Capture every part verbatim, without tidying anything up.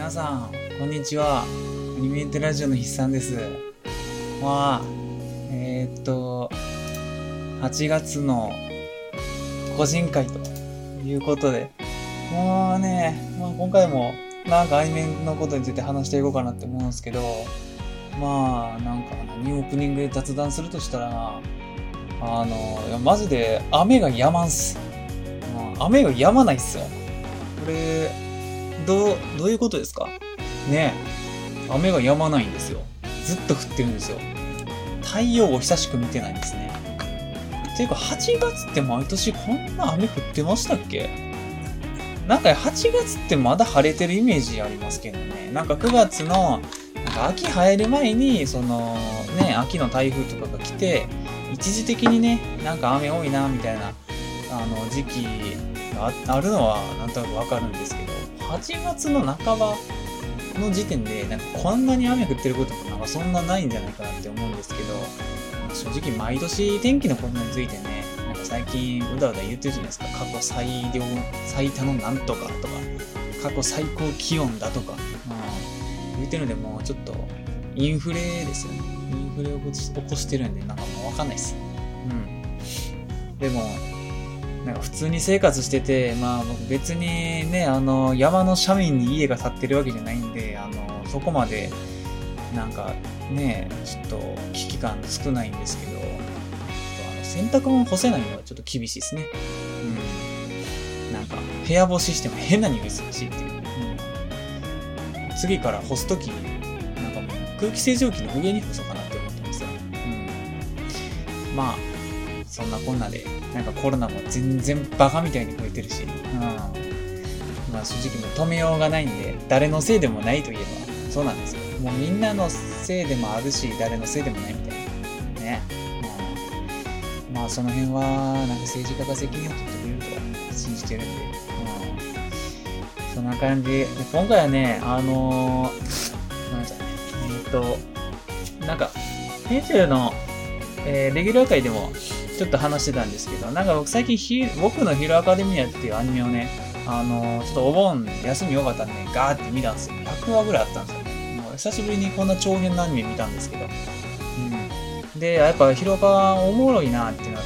皆さんこんにちは。アニメンテラジオの筆算です。まあえー、っとはちがつの個人会ということで、もうね、まあ、今回もなんかアニメのことについて話していこうかなって思うんですけど、まあなんか何オープニングで雑談するとしたら、あのマジで雨が止まんす。雨が止まないっすよ。これどうどういうことですかね。雨が止まないんですよ。ずっと降ってるんですよ。太陽を久しく見てないですね。ていうかはちがつって毎年こんな雨降ってましたっけ？なんかはちがつってまだ晴れてるイメージありますけどね。なんかくがつのなんか秋入る前にそのね秋の台風とかが来て一時的にねなんか雨多いなみたいなあの時期があるのはなんとなくわかるんですけど、はちがつの半ばの時点でなんかこんなに雨降ってることもなんかそんなないんじゃないかなって思うんですけど、正直毎年天気のことについてねなんか最近うだうだ言ってるじゃないですか。過去最良最多のなんとかとか過去最高気温だとか、うん、言ってるので、もうちょっとインフレですよね。インフレを起こしてるんでなんかもう分かんないです、うん、でもなんか普通に生活してて、まあ僕別にね、あの山の斜面に家が建ってるわけじゃないんで、あのそこまでなんかねちょっと危機感少ないんですけど、あの洗濯物干せないのはちょっと厳しいですね。うん、なんか部屋干ししても変な匂いするしっていう、うん、次から干すときなんかもう空気清浄機の上に干そうかなって思ってますよ。うん、まあ。そんなこんなで、なんかコロナも全然バカみたいに増えてるし、うん、まあ正直もう止めようがないんで、誰のせいでもないといえばそうなんですよ。もうみんなのせいでもあるし、誰のせいでもないみたいなね。うん、まあその辺はなんか政治家が責任を取ってくれると信じてるんで、うん、そんな感じで今回はね、あのー、なんじゃね、えっとなんか編集の、えー、レギュラー会でもちょっと話してたんですけど、なんか僕最近ヒ僕のヒロアカデミアっていうアニメをね、あのー、ちょっとお盆休みよかったんで、ね、ガーって見たんですよ。ひゃくわぐらいあったんですよね。もう久しぶりにこんな長編のアニメ見たんですけど、うん、でやっぱヒロアカおもろいなってなっ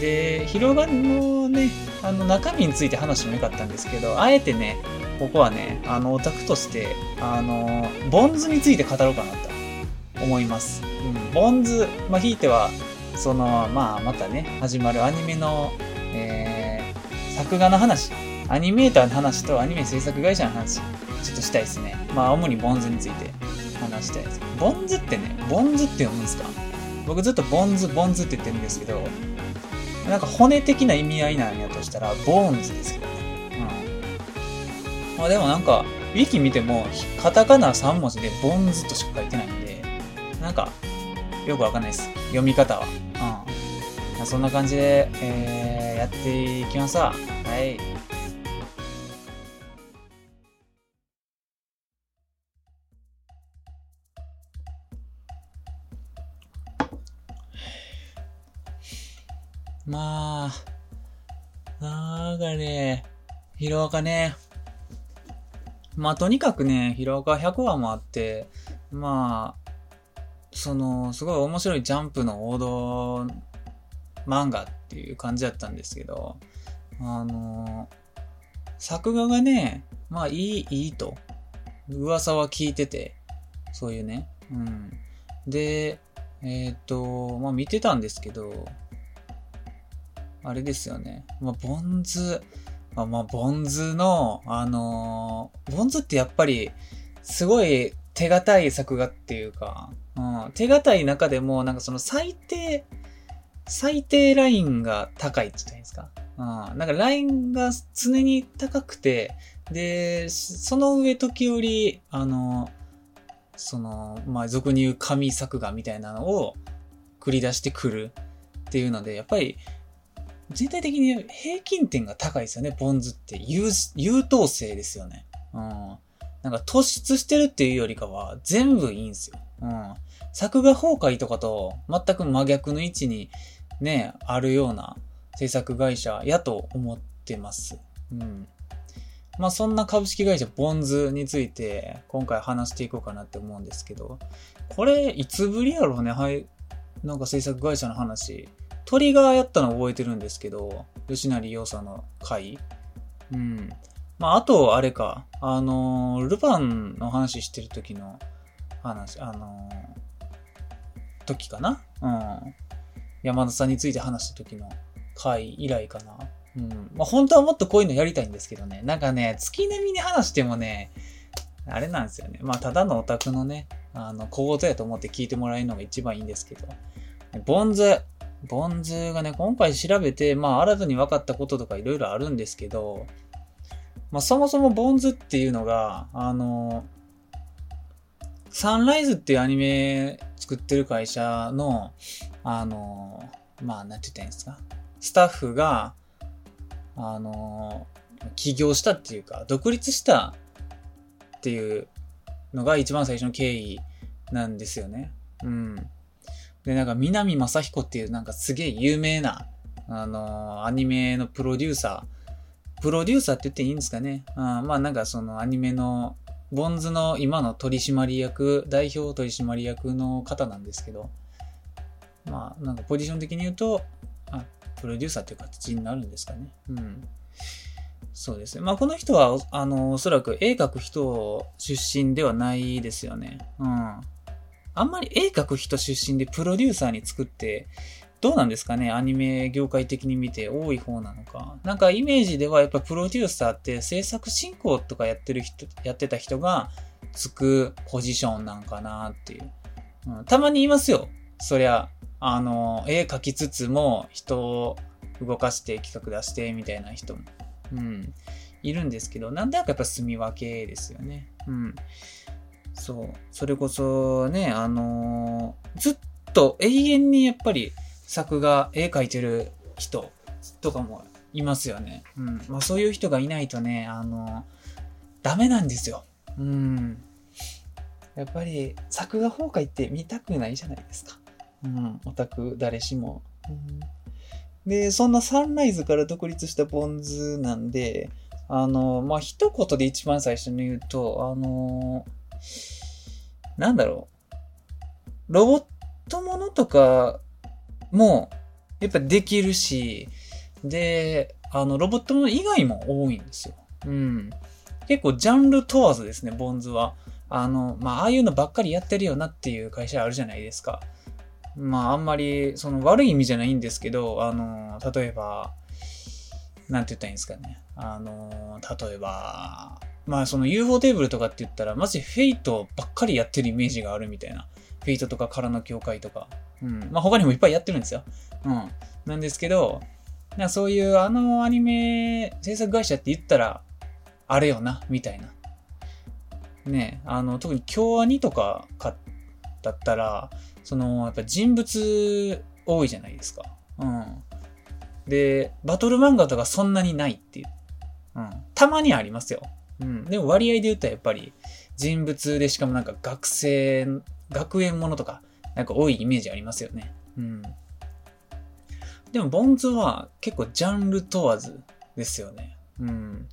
て、でヒロアカのねあの中身について話もよかったんですけど、あえてねここはねあのオタクとしてあのー、ボンズについて語ろうかなと思います、うん、ボンズ、まあ、ひいてはそのまあまたね始まるアニメの、えー、作画の話、アニメーターの話とアニメ制作会社の話ちょっとしたいですね。まあ主にボンズについて話したいです。ボンズってね、ボンズって読むんですか？僕ずっとボンズボンズって言ってるんですけど、なんか骨的な意味合いなんやとしたらボーンズですけどね、うん、まあでもなんかウィキ見てもカタカナさん文字でボンズとしか書いてないんで、なんかよくわかんないです、読み方は。うん、そんな感じで、えー、やっていきますわ。はい。まあ、なんかね、ヒロアカね。まあとにかくね、ヒロアカひゃくわもあって、まあ。そのすごい面白いジャンプの王道漫画っていう感じだったんですけど、あの作画がねまあいいいいと噂は聞いてて、そういうね、うん、でえっとまあ見てたんですけど、あれですよね、まあボンズ、まあ、まあボンズのあのボンズってやっぱりすごい手堅い作画っていうか、うん、手堅い中でもなんかその最低最低ラインが高いって言ったらいいんですか、うん、なんかラインが常に高くて、でその上時折あのそのまあ俗に言う神作画みたいなのを繰り出してくるっていうので、やっぱり全体的に平均点が高いですよね。ボンズって優優等生ですよね。うん。なんか突出してるっていうよりかは全部いいんですよ。うん。作画崩壊とかと全く真逆の位置にね、あるような制作会社やと思ってます。うん。まあ、そんな株式会社ボンズについて今回話していこうかなって思うんですけど、これいつぶりやろうね。はい、なんか制作会社の話、トリガーやったの覚えてるんですけど、吉成洋さんの回、うん、まああとあれか、あのー、ルパンの話してる時の話、あのー、時かな、うん、山田さんについて話した時の回以来かな。うん、まあ本当はもっとこういうのやりたいんですけどね、なんかね、月並みに話してもね、あれなんですよね。まあただのオタクのね、あの小言やと思って聞いてもらえるのが一番いいんですけど、ボンズ、ボンズがね、今回調べて、まあ新たに分かったこととかいろいろあるんですけど、まあそもそもボンズっていうのが、あのサンライズっていうアニメ作ってる会社の、あのまあなんて言ったらいいんですか、スタッフがあの起業したっていうか独立したっていうのが一番最初の経緯なんですよね。うん。で、なんか南雅彦っていうなんかすげえ有名なあのアニメのプロデューサー、プロデューサーって言っていいんですかね。あ、まあなんかそのアニメのボンズの今の取締役、代表取締役の方なんですけど、まあなんかポジション的に言うと、あ、プロデューサーという形になるんですかね。うん。そうですね。まあこの人はあのおそらく絵描く人出身ではないですよね。うん。あんまり絵描く人出身でプロデューサーに作ってどうなんですかね。アニメ業界的に見て多い方なのか。なんかイメージではやっぱプロデューサーって制作進行とかやってる人、やってた人がつくポジションなんかなっていう。うん、たまにいますよ。そりゃ。あの絵描きつつも人を動かして企画出してみたいな人も、うん、いるんですけど、なんだかやっぱ住み分けですよね。うん、そう、それこそね、あのー、ずっと永遠にやっぱり作画絵描いてる人とかもいますよね。うん、まあ、そういう人がいないとね、あのー、ダメなんですよ。うん、やっぱり作画崩壊って見たくないじゃないですか。うん、オタク誰しも、うん、でそんなサンライズから独立したボンズなんで、あのまあ一言で一番最初に言うと、あのなんだろう、ロボットものとかもやっぱできるし、であのロボットもの以外も多いんですよ。うん、結構ジャンル問わずですね、ボンズは。あのまあああいうのばっかりやってるよなっていう会社あるじゃないですか。まああんまりその悪い意味じゃないんですけど、あの例えばなんて言ったらいいんですかね、あの例えばまあその Ufotable とかって言ったらマジフェイトばっかりやってるイメージがあるみたいな、フェイトとか空の境界とか、うん、まあ他にもいっぱいやってるんですよ。うん、なんですけど、なんかそういうあのアニメ制作会社って言ったらあれよなみたいなね、あの特に京アニとかかだったらそのやっぱ人物多いじゃないですか。うん、でバトル漫画とかそんなにないっていう、うん、たまにありますよ。うん、でも割合で言ったらやっぱり人物で、しかもなんか学生学園ものとかなんか多いイメージありますよね。うん、でもボンズは結構ジャンル問わずですよね。うん、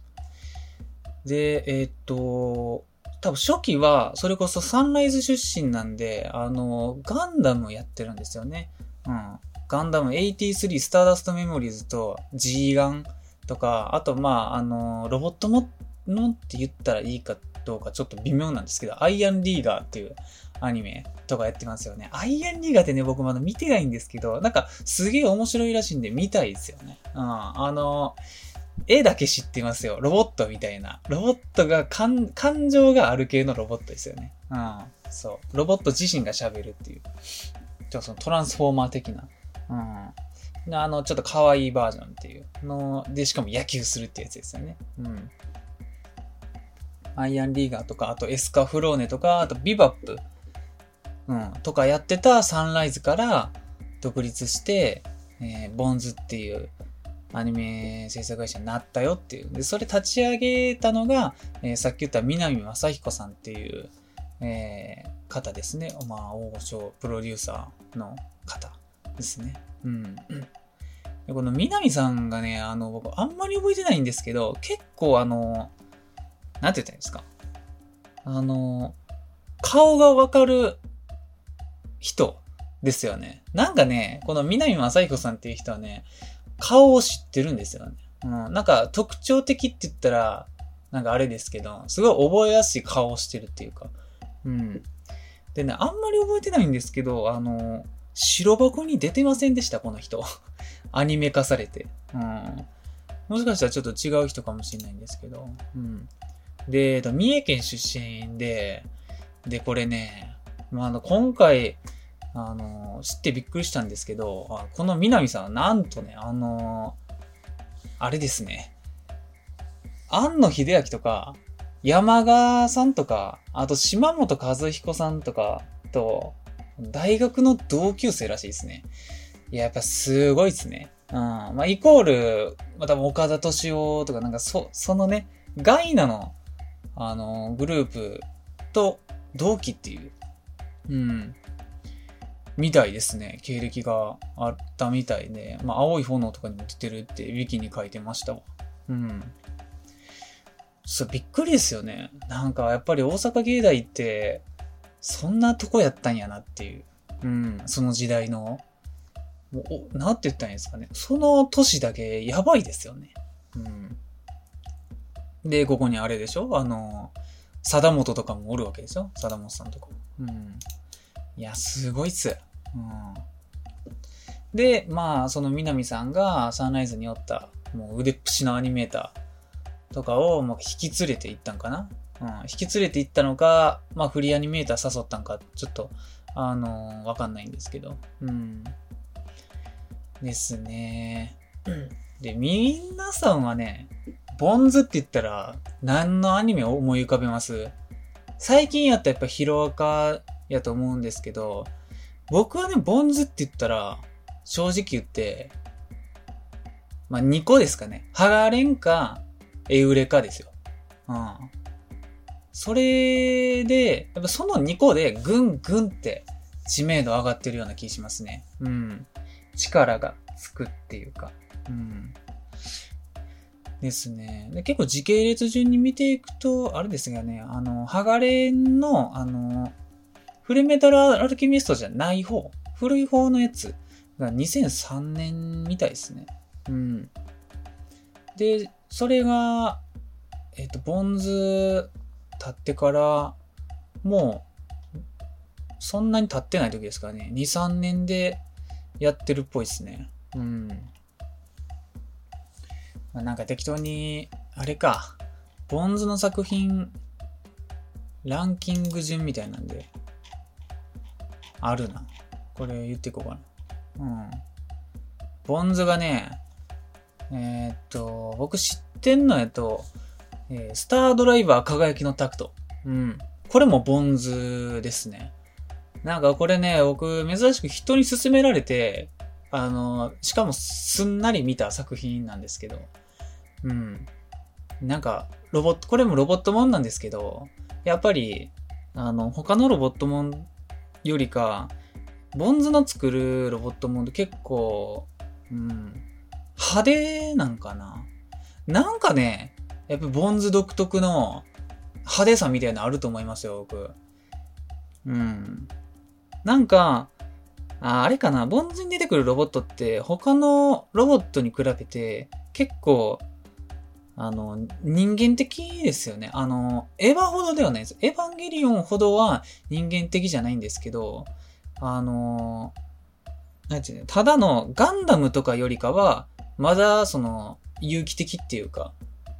でえー、っと多分初期はそれこそサンライズ出身なんで、あのガンダムやってるんですよね。うん、ガンダムはちじゅうさんスターダストメモリーズと G ガンとか、あとまああのロボットものって言ったらいいかどうかちょっと微妙なんですけど、アイアンリーガーっていうアニメとかやってますよね。アイアンリーガーってね、僕まだ見てないんですけど、なんかすげえ面白いらしいんで見たいですよね。うん、あの絵だけ知ってますよ。ロボットみたいな。ロボットが感、感情がある系のロボットですよね。うん。そう。ロボット自身が喋るっていう。ちょっとそのトランスフォーマー的な。うん。あの、ちょっと可愛いバージョンっていうので、しかも野球するってやつですよね。うん。アイアンリーガーとか、あとエスカフローネとか、あとビバップ。うん。とかやってたサンライズから独立して、えー、ボンズっていうアニメ制作会社になったよっていう。で、それ立ち上げたのが、えー、さっき言った南雅彦さんっていう、えー、方ですね。まあ、大御所プロデューサーの方ですね。うん。で、この南さんがね、あの、僕あんまり覚えてないんですけど、結構あの、なんて言ったらいいんですか、あの顔がわかる人ですよね。なんかね、この南正彦さんっていう人はね、顔を知ってるんですよね。うん、なんか特徴的って言ったらなんかあれですけど、すごい覚えやすい顔をしてるっていうか、うん。でね、あんまり覚えてないんですけど、あの白箱に出てませんでしたこの人。アニメ化されて、うん。もしかしたらちょっと違う人かもしれないんですけど、うん。で、三重県出身で、でこれね、まあ、あの今回あの知ってびっくりしたんですけど、この南さんはなんとね、あのあれですね、庵野秀明とか山川さんとか、あと島本和彦さんとかと大学の同級生らしいですね。いや、やっぱすごいですね。うん、まあイコール、まあ、多分岡田敏夫とかなんかそそのねガイナのあのグループと同期っていう、うん、みたいですね。経歴があったみたいで、まあ、青い炎とかにも出てるってウィキに書いてましたわ。うん。そう、びっくりですよね。なんかやっぱり大阪芸大ってそんなとこやったんやなっていう、うん、その時代の、なんて言ったんですかね。その年だけやばいですよね。うん。で、ここにあれでしょ、あの貞本とかもおるわけでしょ、貞本さんとか。うん。いや、すごいっす。うん。で、まあ、その南さんがサンライズにおった、もう腕っぷしのアニメーターとかを、まあ、引き連れて行ったんかな。うん。引き連れて行ったのか、まあ、フリーアニメーター誘ったんか、ちょっと、あのー、わかんないんですけど。うん。ですね。で、皆さんはね、ボンズって言ったら何のアニメを思い浮かべます？最近やったらやっぱヒロアカやと思うんですけど、僕はね、ボンズって言ったら正直言って、まあにこですかね。ハガレンかエウレカですよ。うん。それで、やっぱそのにこでぐんぐんって知名度上がってるような気しますね。うん。力がつくっていうか。うん。ですね。で、結構時系列順に見ていくと、あれですがね、あの、ハガレンの、あの、フルメタルアルキミストじゃない方、古い方のやつがにせんさんねんみたいですね。うん。で、それが、えっと、ボンズ経ってから、もう、そんなに経ってない時ですからね、にさんねんでやってるっぽいですね。うん。なんか適当に、あれか、ボンズの作品、ランキング順みたいなんで、あるな。これ言っていこうかな。うん。ボンズがね、えー、っと、僕知ってんのやと、えー、スタードライバー輝きのタクト。うん。これもボンズですね。なんかこれね、僕、珍しく人に勧められて、あの、しかもすんなり見た作品なんですけど、うん。なんか、ロボット、これもロボットもんなんですけど、やっぱり、あの、他のロボットもんよりか、ボンズの作るロボットもんって結構、うん、派手なんかな。なんかね、やっぱボンズ独特の派手さみたいなのあると思いますよ、僕。うん。なんか、あ, あれかな、ボンズに出てくるロボットって他のロボットに比べて結構あの人間的ですよね。あのエヴァほどではないです。エヴァンゲリオンほどは人間的じゃないんですけど、あのなんていうの、ただのガンダムとかよりかはまだその有機的っていうか、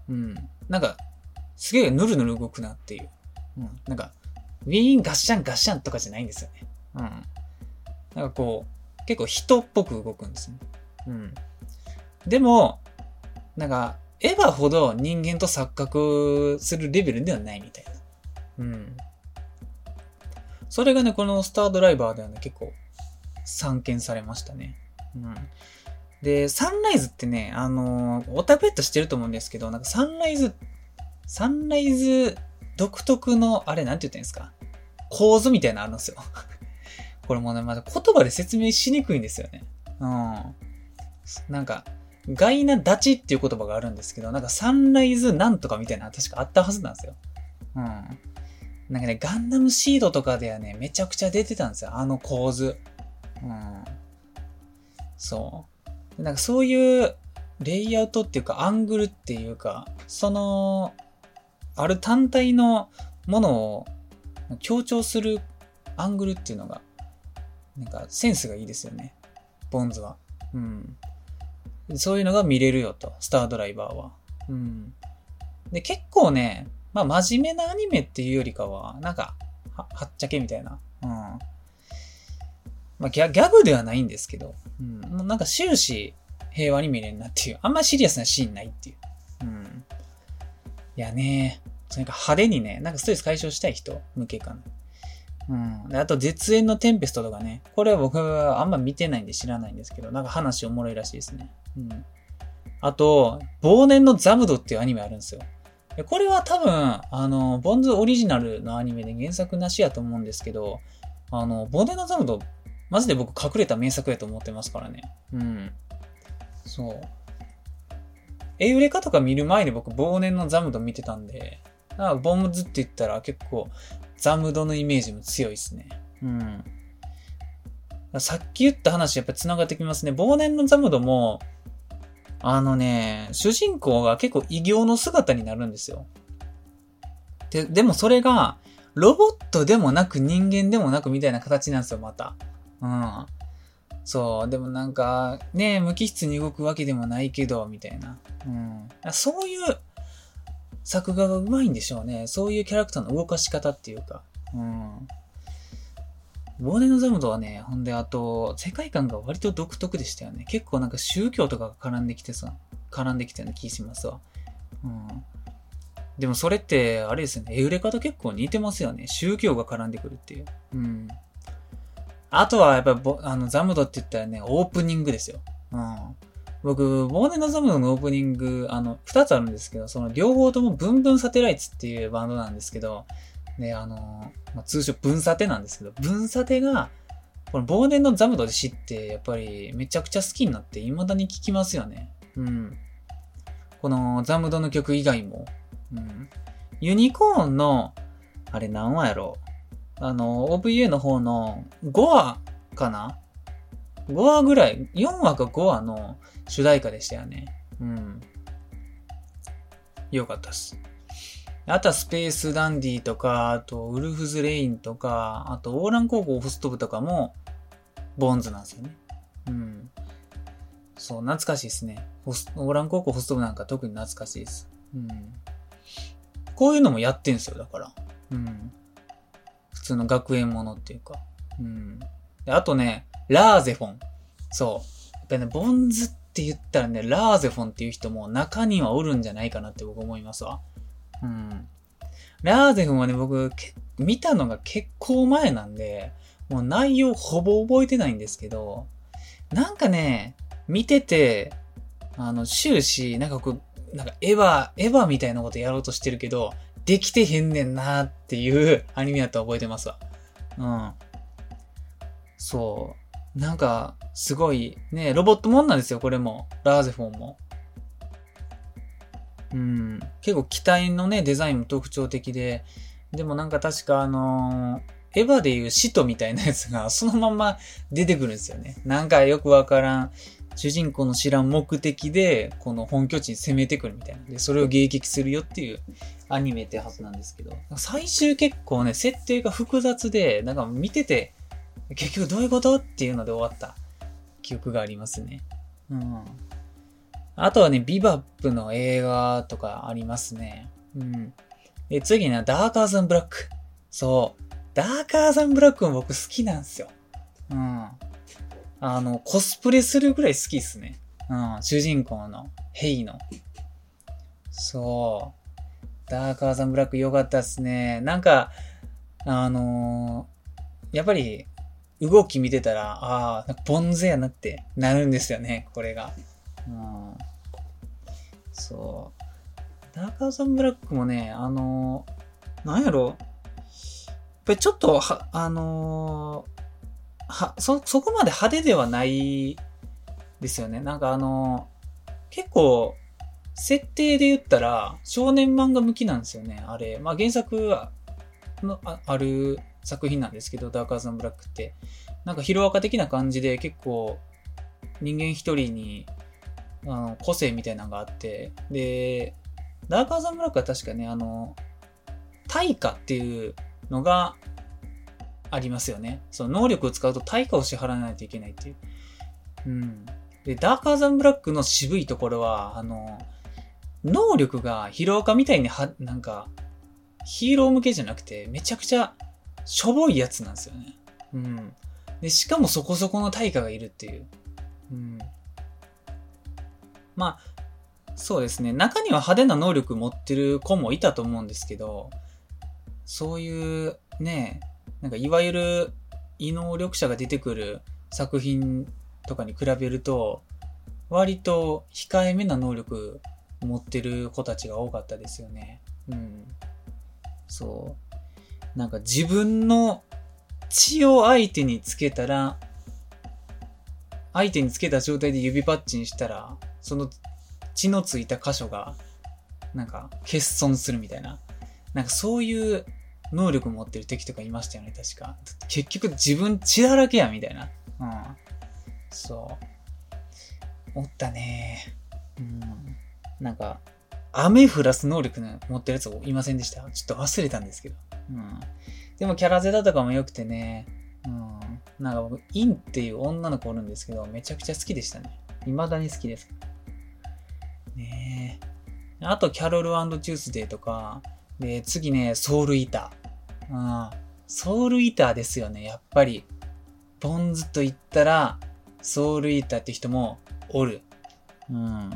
うん、なんかすげえヌルヌル動くなっていう、うん、なんかウィーンガッシャンガッシャンとかじゃないんですよね。うん、なんかこう、結構人っぽく動くんですね。うん。でも、なんか、エヴァほど人間と錯覚するレベルではないみたいな。うん。それがね、このスタードライバーではね、結構、散見されましたね。うん。で、サンライズってね、あのー、オタペットしてると思うんですけど、なんかサンライズ、サンライズ独特の、あれ、なんて言ったんですか？構図みたいなのあるんですよ。これもね、まだ言葉で説明しにくいんですよね。うん。なんか、ガイナダチっていう言葉があるんですけど、なんかサンライズなんとかみたいな確かあったはずなんですよ。うん。なんかね、ガンダムシードとかではね、めちゃくちゃ出てたんですよ、あの構図。うん。そう。なんかそういうレイアウトっていうかアングルっていうか、その、ある単体のものを強調するアングルっていうのが、なんかセンスがいいですよね、ボンズは。うん。そういうのが見れるよと、スタードライバーは。うん。で、結構ね、まあ真面目なアニメっていうよりかは、なんか、は、はっちゃけみたいな。うん。まあギャ、ギャグではないんですけど、うん。なんか終始平和に見れるなっていう、あんまシリアスなシーンないっていう。うん。いやね、なんか派手にね、なんかストレス解消したい人向けかな。うん。で、あと、絶縁のテンペストとかね。これは僕はあんま見てないんで知らないんですけど、なんか話おもろいらしいですね。うん。あと、忘年のザブドっていうアニメあるんですよ。でこれは多分、あの、ボンズオリジナルのアニメで原作なしやと思うんですけど、あの、忘年のザブド、マジで僕隠れた名作やと思ってますからね。うん。そう。エウレカとか見る前に僕、忘年のザブド見てたんで、なんかボンズって言ったら結構、ザムドのイメージも強いですね。うん。さっき言った話やっぱり繋がってきますね。忘年のザムドも、あのね、主人公が結構異形の姿になるんですよ。で、でもそれが、ロボットでもなく人間でもなくみたいな形なんですよ、また。うん。そう、でもなんか、ね、無機質に動くわけでもないけど、みたいな。うん。そういう、作画がうまいんでしょうね。そういうキャラクターの動かし方っていうか。うん。忘年のザムドはね、ほんであと、世界観が割と独特でしたよね。結構なんか宗教とかが絡んできてさ、絡んできたような気しますわ。うん。でもそれって、あれですよね。エウレカと結構似てますよね。宗教が絡んでくるっていう。うん。あとはやっぱり、あの、ザムドって言ったらね、オープニングですよ。うん。僕、忘年のザムドのオープニング、あの、二つあるんですけど、その両方ともブンブンサテライツっていうバンドなんですけど、ね、あの、まあ、通称ブンサテなんですけど、ブンサテが、この忘年のザムドで知って、やっぱりめちゃくちゃ好きになって、未だに聴きますよね。うん。このザムドの曲以外も、うん。ユニコーンの、あれ何話やろう。あの、オーブイエー の方のごわかなごわぐらい、よんわかごわの主題歌でしたよね。うん。よかったっす。あとはスペースダンディとか、あとウルフズレインとか、あとオーラン高校ホスト部とかも、ボンズなんですよね。うん。そう、懐かしいですね。オーラン高校ホスト部なんか特に懐かしいです。うん。こういうのもやってんすよ、だから。うん。普通の学園ものっていうか。うん。で、あとね、ラーゼフォン。そう。やっぱね、ボンズって言ったらね、ラーゼフォンっていう人も中にはおるんじゃないかなって僕思いますわ。うん。ラーゼフォンはね、僕、見たのが結構前なんで、もう内容ほぼ覚えてないんですけど、なんかね、見てて、あの、終始、なんかこう、なんかエヴァ、エヴァみたいなことやろうとしてるけど、できてへんねんなーっていうアニメだと覚えてますわ。うん。そう。なんか、すごい、ね、ロボットもんなんですよ、これも。ラーゼフォンも。うん。結構機体のね、デザインも特徴的で、でもなんか確かあのー、エヴァでいう使徒みたいなやつがそのまま出てくるんですよね。なんかよくわからん、主人公の知らん目的で、この本拠地に攻めてくるみたいな。で、それを迎撃するよっていうアニメってはずなんですけど、最終結構ね、設定が複雑で、なんか見てて、結局どういうことっていうので終わった記憶がありますね。うん。あとはね、ビバップの映画とかありますね。うん。で、次ね、ダーカーザンブラック。そう。ダーカーザンブラックも僕好きなんですよ。うん。あの、コスプレするぐらい好きっすね。うん。主人公の、ヘイの。そう。ダーカーザンブラック良かったっすね。なんか、あのー、やっぱり、動き見てたら、ああ、ボンズやなってなるんですよね、これが。うん。そう。ダーカーザンブラックもね、あのー、なんやろ。やっぱりちょっと、は、あのー、は、そ、そこまで派手ではないですよね。なんかあのー、結構設定で言ったら少年漫画向きなんですよね、あれ。まあ原作はの あ, ある作品なんですけど、ダークアーズ&ブラックってなんかヒロアカ的な感じで結構人間一人にあの個性みたいなのがあって、でダークアーズ&ブラックは確かね、あの対価っていうのがありますよね。その能力を使うと対価を支払わないといけないっていう、うん、でダークアーズ&ブラックの渋いところはあの能力がヒロアカみたいにはなんかヒーロー向けじゃなくて、めちゃくちゃしょぼいやつなんですよね。うん。で、しかもそこそこの対価がいるっていう。うん。まあ、そうですね。中には派手な能力持ってる子もいたと思うんですけど、そういうね、なんかいわゆる異能力者が出てくる作品とかに比べると、割と控えめな能力持ってる子たちが多かったですよね。うん。そう。なんか自分の血を相手につけたら、相手につけた状態で指パッチンしたら、その血のついた箇所が、なんか欠損するみたいな。なんかそういう能力持ってる敵とかいましたよね、確か。結局自分血だらけや、みたいな。うん。そう。おったね。うん。なんか、雨降らす能力持ってるやついませんでした？ちょっと忘れたんですけど。うん。でもキャラゼタとかも良くてね。うん。なんか僕、インっていう女の子おるんですけど、めちゃくちゃ好きでしたね。未だに好きです。ねえ。あと、キャロル&チュースデーとか。で、次ね、ソウルイーター。うん。ソウルイーターですよね、やっぱり。ボンズと言ったら、ソウルイーターって人もおる。うん。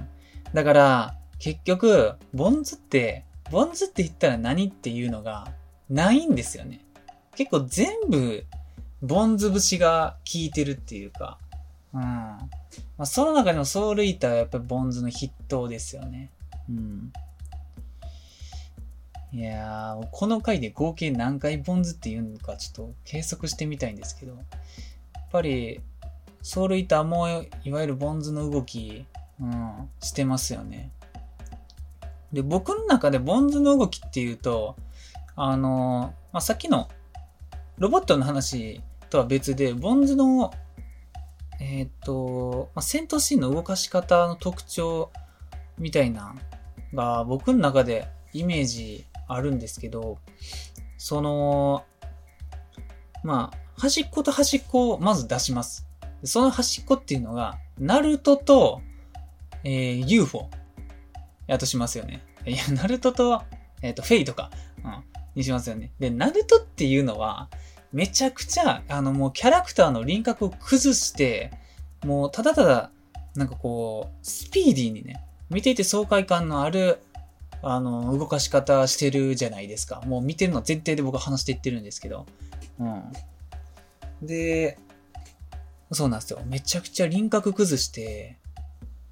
だから、結局、ボンズって、ボンズって言ったら何っていうのがないんですよね。結構全部、ボンズ節が効いてるっていうか。うん。まあ、その中でもソウルイーターはやっぱりボンズの筆頭ですよね。うん。いやー、この回で合計何回ボンズって言うのかちょっと計測してみたいんですけど、やっぱり、ソウルイーターもいわゆるボンズの動き、うん、してますよね。で、僕の中でボンズの動きっていうと、あの、まあ、さっきのロボットの話とは別で、ボンズの、えっと、まあ、戦闘シーンの動かし方の特徴みたいなのが僕の中でイメージあるんですけど、その、まあ、端っこと端っこをまず出します。その端っこっていうのが、ナルトと、えー、ユーフォー。やっとしますよね。いや、ナルトと、えっと、フェイとか、うん、にしますよね。で、ナルトっていうのは、めちゃくちゃ、あの、もうキャラクターの輪郭を崩して、もう、ただただ、なんかこう、スピーディーにね、見ていて爽快感のある、あの、動かし方してるじゃないですか。もう見てるの前提で僕は話していってるんですけど。うん。で、そうなんですよ。めちゃくちゃ輪郭崩して、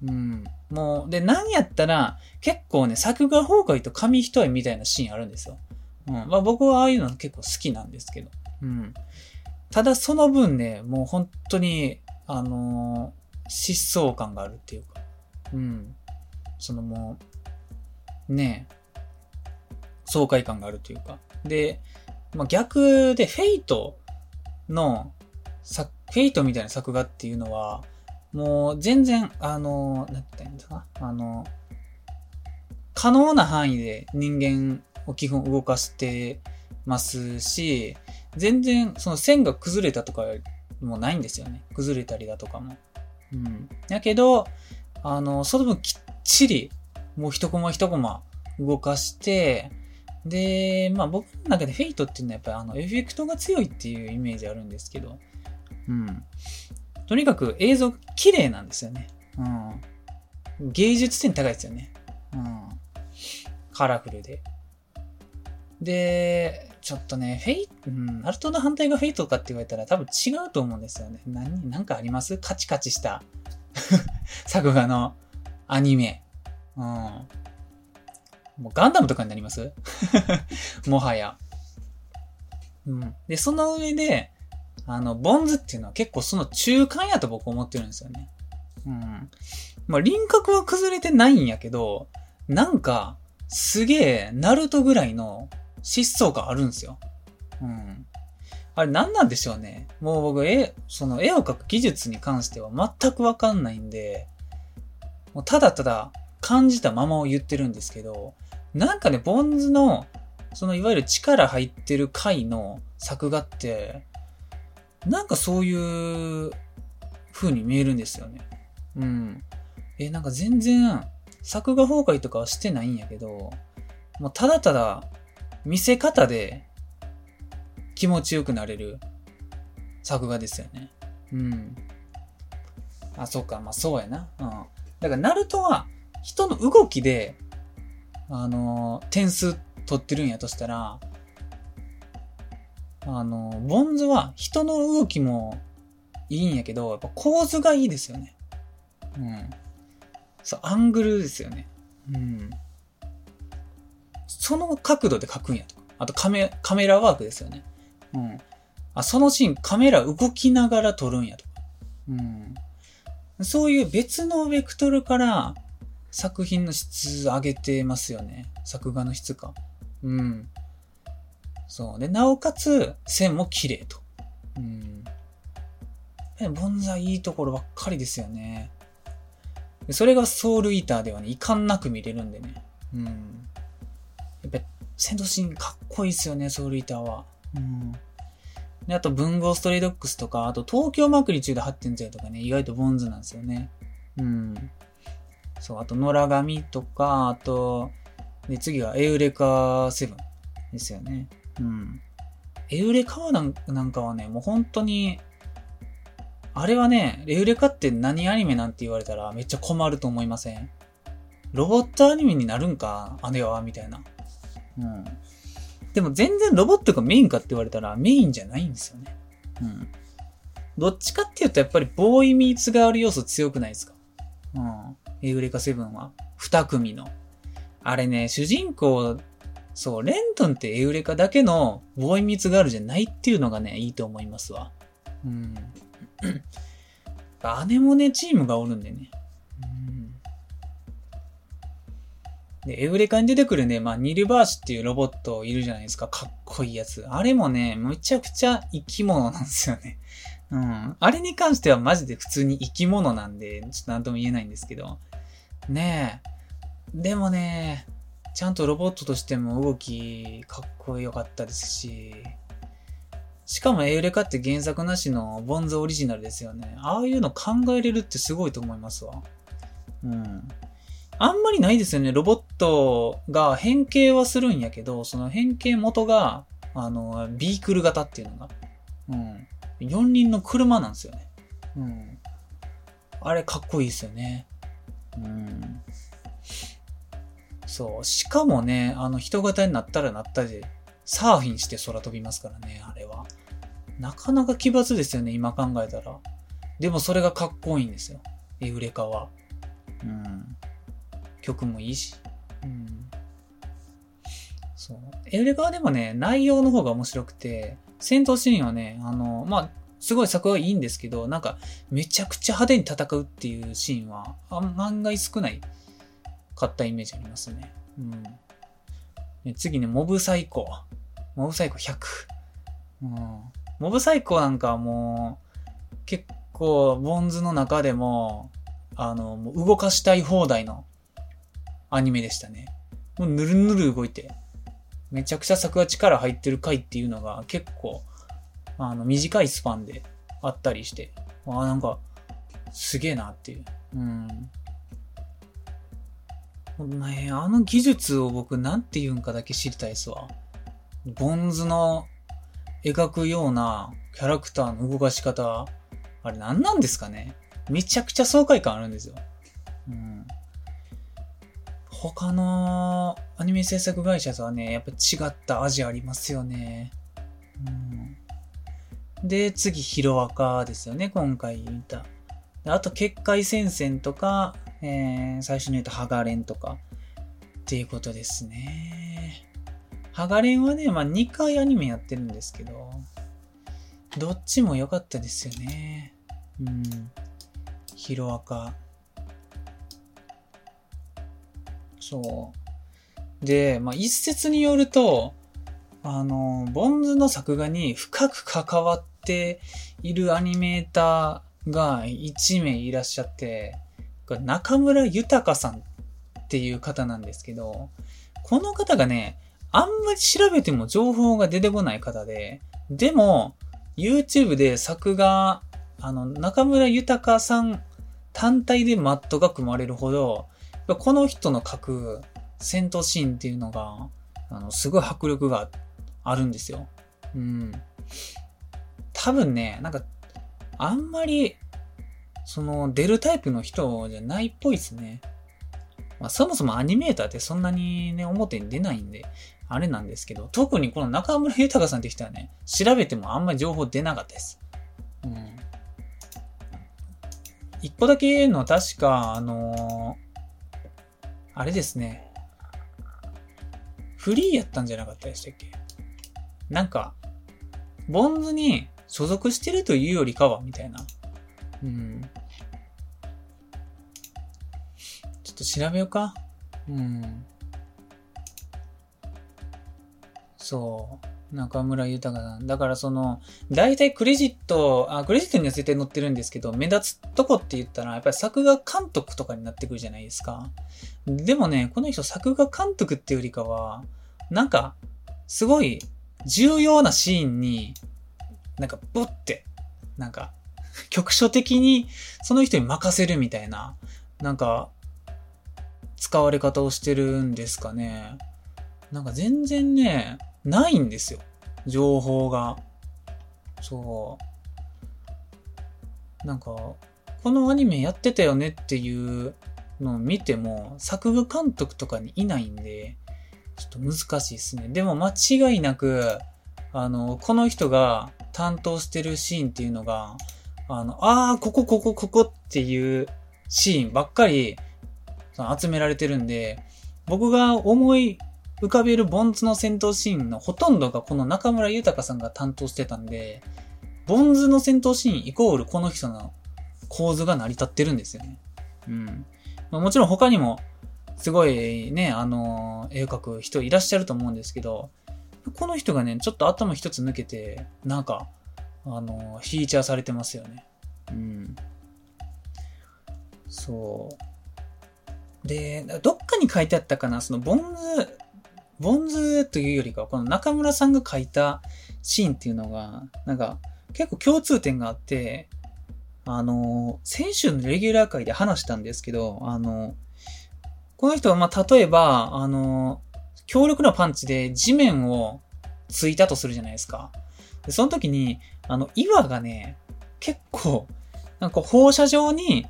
うん、もう、で、何やったら、結構ね、作画崩壊と紙一重みたいなシーンあるんですよ。うん。まあ僕はああいうの結構好きなんですけど。うん。ただその分ね、もう本当に、あのー、疾走感があるっていうか。うん。そのもう、ねえ、爽快感があるというか。で、まあ、逆で、フェイトの、フェイトみたいな作画っていうのは、もう全然、あの、なんて言ったらいいんですか？あの、可能な範囲で人間を基本動かしてますし、全然その線が崩れたとかもないんですよね。崩れたりだとかも。うん。だけど、あの、その分きっちり、もう一コマ一コマ動かして、で、まあ僕の中でフェイトっていうのはやっぱりあの、エフェクトが強いっていうイメージあるんですけど、うん。とにかく映像綺麗なんですよね。うん。芸術点高いですよね。うん。カラフルで。で、ちょっとね、フェイ、うん、ナルトの反対がフェイトかって言われたら多分違うと思うんですよね。何、なんかあります？カチカチした作画のアニメ。うん。もうガンダムとかになりますもはや。うん。で、その上で、あの、ボンズっていうのは結構その中間やと僕思ってるんですよね。うん。まあ、輪郭は崩れてないんやけど、なんか、すげえ、ナルトぐらいの疾走感あるんですよ。うん。あれなんなんでしょうね。もう僕、絵、その絵を描く技術に関しては全くわかんないんで、もうただただ感じたままを言ってるんですけど、なんかね、ボンズの、そのいわゆる力入ってる回の作画って、なんかそういう風に見えるんですよね。うん。え、なんか全然作画崩壊とかはしてないんやけど、もうただただ見せ方で気持ちよくなれる作画ですよね。うん。あ、そうか。まあそうやな。うん。だからナルトは人の動きで、あのー、点数取ってるんやとしたら、あのー、ボンズは人の動きもいいんやけど、やっぱ構図がいいですよね。うん。そう、アングルですよね。うん。その角度で描くんやとか。あとカメ、カメラワークですよね。うん。あ、そのシーンカメラ動きながら撮るんやとか。うん。そういう別のベクトルから作品の質上げてますよね。作画の質か。うん。そう。で、なおかつ線も綺麗と。うん。ボンズはいいところばっかりですよね。それがソウルイーターではね、遺憾なく見れるんでね。うん。やっぱり戦闘シーンかっこいいですよね、ソウルイーターは。うん。で、あと文豪ストレイドックスとか、あと東京マグニチュード はってんゼロ とかね、意外とボンズなんですよね。うん。そう、あと野良神とか、あと、で、次がエウレカセブンですよね。うん。エウレカはなん、なんかはね、もう本当に、あれはね、エウレカって何アニメなんて言われたらめっちゃ困ると思いません？ロボットアニメになるんかあれはみたいな。うん。でも全然ロボットがメインかって言われたらメインじゃないんですよね。うん。どっちかっていうとやっぱりボーイミーツがある要素強くないですか？うん。エウレカセブンは二組の。あれね、主人公、そう、レントンってエウレカだけのボーイミーツガールじゃないっていうのがね、いいと思いますわ。うん。姉もねチームがおるんでね、うん、でエウレカに出てくるね、まあ、ニルバーシっていうロボットいるじゃないですか。かっこいいやつ。あれもねむちゃくちゃ生き物なんですよね、うん、あれに関してはマジで普通に生き物なんでちょっと何とも言えないんですけどねえ。でもねちゃんとロボットとしても動きかっこよかったですし、しかもエウレカって原作なしのボンズオリジナルですよね。ああいうの考えれるってすごいと思いますわ。うん。あんまりないですよね。ロボットが変形はするんやけど、その変形元が、あの、ビークル型っていうのが。うん。四輪の車なんですよね。うん。あれかっこいいですよね。うん。そう。しかもね、あの、人型になったらなったで、サーフィンして空飛びますからね、あれは。なかなか奇抜ですよね、今考えたら。でもそれがかっこいいんですよ、エウレカは。うん。曲もいいし。うん。そう。エウレカはでもね、内容の方が面白くて、戦闘シーンはね、あの、まあ、すごい作画いいんですけど、なんか、めちゃくちゃ派手に戦うっていうシーンは、案外少ないかったイメージありますね。うん。次ね、モブサイコ。モブサイコひゃく。うん、モブサイコなんかもう、結構、ボンズの中でも、あの、もう動かしたい放題のアニメでしたね。もうぬるぬる動いて、めちゃくちゃ作画力入ってる回っていうのが結構、あの、短いスパンであったりして、ああ、なんか、すげえなっていう。うんね、あの技術を僕なんて言うんかだけ知りたいですわ。ボンズの描くようなキャラクターの動かし方、あれ何なんですかね。めちゃくちゃ爽快感あるんですよ、うん、他のアニメ制作会社とはねやっぱ違った味ありますよね、うん、で次ヒロアカですよね、今回見た。あと結界戦線とか、えー、最初に言うとハガレンとかっていうことですね。ハガレンはね、まあにかいアニメやってるんですけど、どっちも良かったですよね。うん。ヒロアカ。そう。で、まあ、一説によると、あの、ボンズの作画に深く関わっているアニメーターがいち名いらっしゃって、中村豊さんっていう方なんですけど、この方がね、あんまり調べても情報が出てこない方で、でも、YouTube で作画、あの、中村豊さん単体でマットが組まれるほど、この人の描く戦闘シーンっていうのが、あの、すごい迫力があるんですよ。うん。多分ね、なんか、あんまり、その、出るタイプの人じゃないっぽいですね。まあ、そもそもアニメーターってそんなにね、表に出ないんで、あれなんですけど、特にこの中村豊さんって人はね、調べてもあんまり情報出なかったです。うん。一個だけの、確か、あのー、あれですね。フリーやったんじゃなかったでしたっけ？なんか、ボンズに所属してるというよりかは、みたいな。うん。ちょっと調べようか。うん。そう。中村豊さん。だからその、大体クレジット、あ、クレジットには絶対載ってるんですけど、目立つとこって言ったら、やっぱり作画監督とかになってくるじゃないですか。でもね、この人作画監督っていうよりかは、なんか、すごい重要なシーンに、なんか、ブッて、なんか、局所的にその人に任せるみたいな、なんか、使われ方をしてるんですかね。なんか全然ね、ないんですよ、情報が。そう。なんか、このアニメやってたよねっていうのを見ても、作画監督とかにいないんで、ちょっと難しいですね。でも間違いなく、あの、この人が担当してるシーンっていうのが、あの、あー、ここ、ここ、ここっていうシーンばっかり集められてるんで、僕が思い浮かべるボンズの戦闘シーンのほとんどがこの中村豊さんが担当してたんで、ボンズの戦闘シーンイコールこの人の構図が成り立ってるんですよね。うん。まあ、もちろん他にもすごいね、あのー、絵を描く人いらっしゃると思うんですけど、この人がね、ちょっと頭一つ抜けて、なんか、あのー、フィーチャーされてますよね。うん。そう。で、どっかに書いてあったかな、そのボンズ、ボンズというよりかは、この中村さんが書いたシーンっていうのが、なんか、結構共通点があって、あの、先週のレギュラー会で話したんですけど、あの、この人は、ま、例えば、あの、強力なパンチで地面を突いたとするじゃないですか。で、その時に、あの、岩がね、結構、なんか放射状に、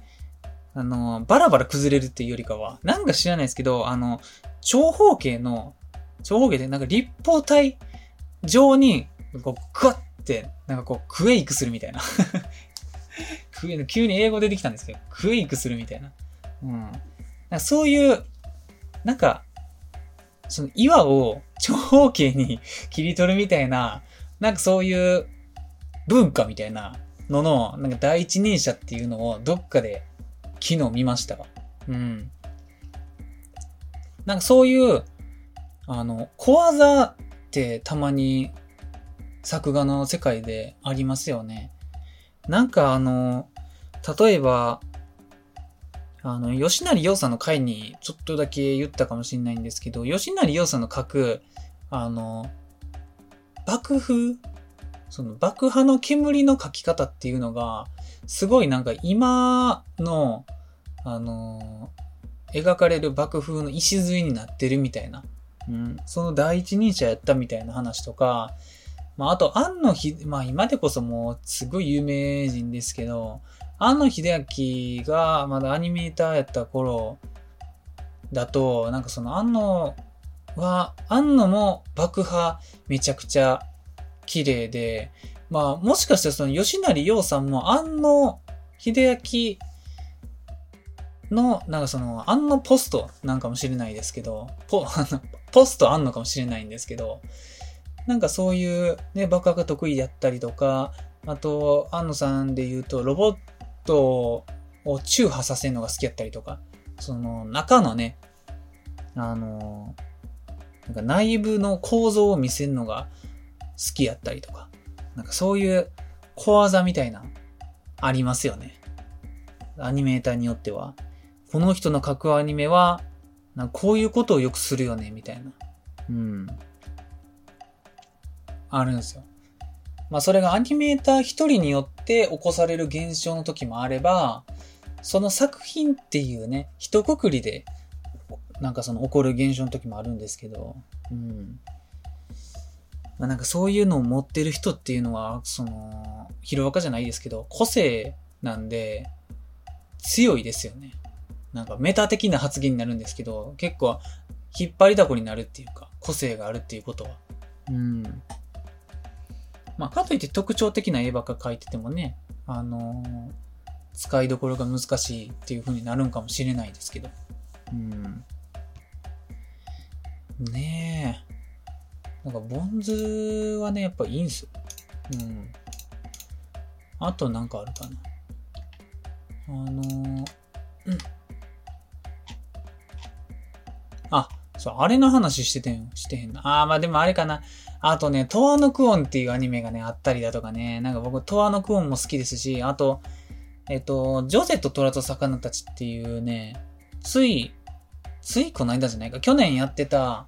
あの、バラバラ崩れるっていうよりかは、なんか知らないですけど、あの、長方形の、長方形でなんか立方体上にこうグワッてなんかこうクエイクするみたいな急に英語出てきたんですけど、クエイクするみたいな、うん、なんかそういうなんかその岩を長方形に切り取るみたいな、なんかそういう文化みたいなののなんか第一人者っていうのをどっかで昨日見ましたわ。うん、なんかそういうあの、小技ってたまに作画の世界でありますよね。なんかあの、例えば、あの、吉成洋さんの回にちょっとだけ言ったかもしれないんですけど、吉成洋さんの書く、あの、爆風？その爆破の煙の書き方っていうのが、すごいなんか今の、あの、描かれる爆風の礎になってるみたいな。うん、その第一人者やったみたいな話とか、まあ、あと、庵野秀、まあ、今でこそもう、すごい有名人ですけど、庵野秀明が、まだアニメーターやった頃だと、なんかその、庵野は、庵野も爆破めちゃくちゃ綺麗で、まあ、もしかしたらその、吉成洋さんも、庵野秀明の、なんかその、あんのポストなんかもしれないですけど、ポ、あの、ポストあんのかもしれないんですけど、なんかそういうね、爆破が得意だったりとか、あと、あんのさんで言うと、ロボットを中波させるのが好きやったりとか、その中のね、あのー、なんか内部の構造を見せるのが好きやったりとか、なんかそういう小技みたいなありますよね。アニメーターによっては、この人の描くアニメはなんかこういうことをよくするよねみたいな、うん、あるんですよ。まあそれがアニメーター一人によって起こされる現象の時もあれば、その作品っていうね、一括りでなんかその起こる現象の時もあるんですけど、うん。まあなんかそういうのを持ってる人っていうのは、その、広岡じゃないですけど、個性なんで強いですよね。なんかメタ的な発言になるんですけど、結構引っ張りだこになるっていうか、個性があるっていうことは。うん。まあかといって特徴的な絵ばっか描いててもね、あのー、使いどころが難しいっていう風になるんかもしれないですけど。うん。ねえ。なんかボンズはね、やっぱいいんすよ。うん。あとなんかあるかな。あのー、うん。あ、そう、あれの話しててん、してへんな。あー、まあでもあれかな。あとね、トワノクオンっていうアニメがね、あったりだとかね。なんか僕、トワノクオンも好きですし、あと、えっと、ジョゼと虎と魚たちっていうね、つい、ついこの間じゃないか、去年やってた、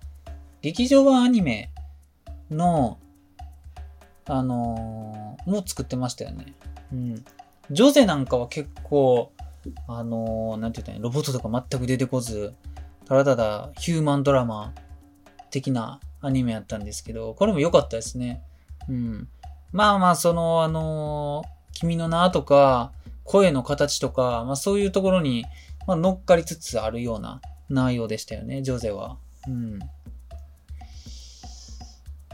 劇場版アニメの、あのー、もう作ってましたよね。うん。ジョゼなんかは結構、あのー、なんて言ったらいい、ロボットとか全く出てこず、ただただヒューマンドラマ的な、アニメやったんですけど、これも良かったですね。うん。まあまあ、その、あのー、君の名とか、声の形とか、まあそういうところに、まあ、乗っかりつつあるような内容でしたよね、ジョゼは。うん。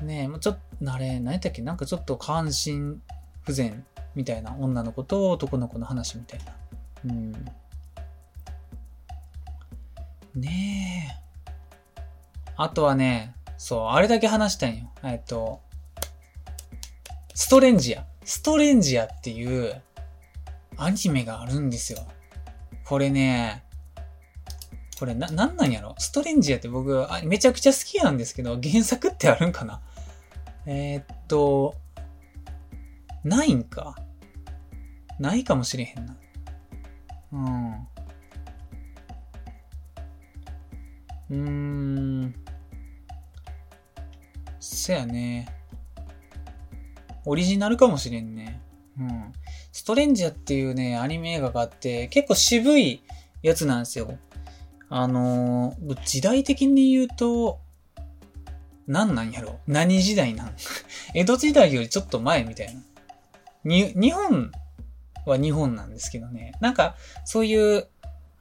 ねえ、もうちょっと、あれ、何やったっけ、なんかちょっと関心不全みたいな女の子と男の子の話みたいな。うん。ねえ。あとはね、そう、あれだけ話したんよ。えっと、ストレンジア。ストレンジアっていうアニメがあるんですよ。これね、これな、なんなんやろ？ストレンジアって僕、あ、めちゃくちゃ好きなんですけど、原作ってあるんかな？えー、っと、ないんか。ないかもしれへんな。うん。うーん。そやね。オリジナルかもしれんね。うん。ストレンジャーっていうね、アニメ映画があって、結構渋いやつなんですよ。あのー、時代的に言うと、なんなんやろ？何時代なん？江戸時代よりちょっと前みたいな。に、日本は日本なんですけどね。なんか、そういう、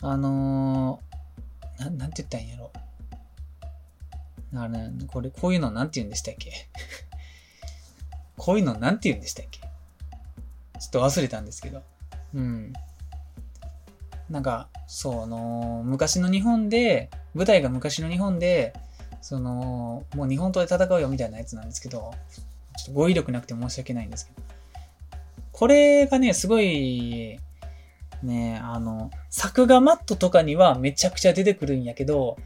あのー、な、なんて言ったらいいんやろ。あれ、これ、こういうのなんて言うんでしたっけこういうのなんて言うんでしたっけちょっと忘れたんですけど。うん。なんか、そう、あのー、昔の日本で、舞台が昔の日本で、その、もう日本刀で戦うよみたいなやつなんですけど、ちょっと語彙力なくて申し訳ないんですけど。これがね、すごい、ね、あの、作画マットとかにはめちゃくちゃ出てくるんやけど、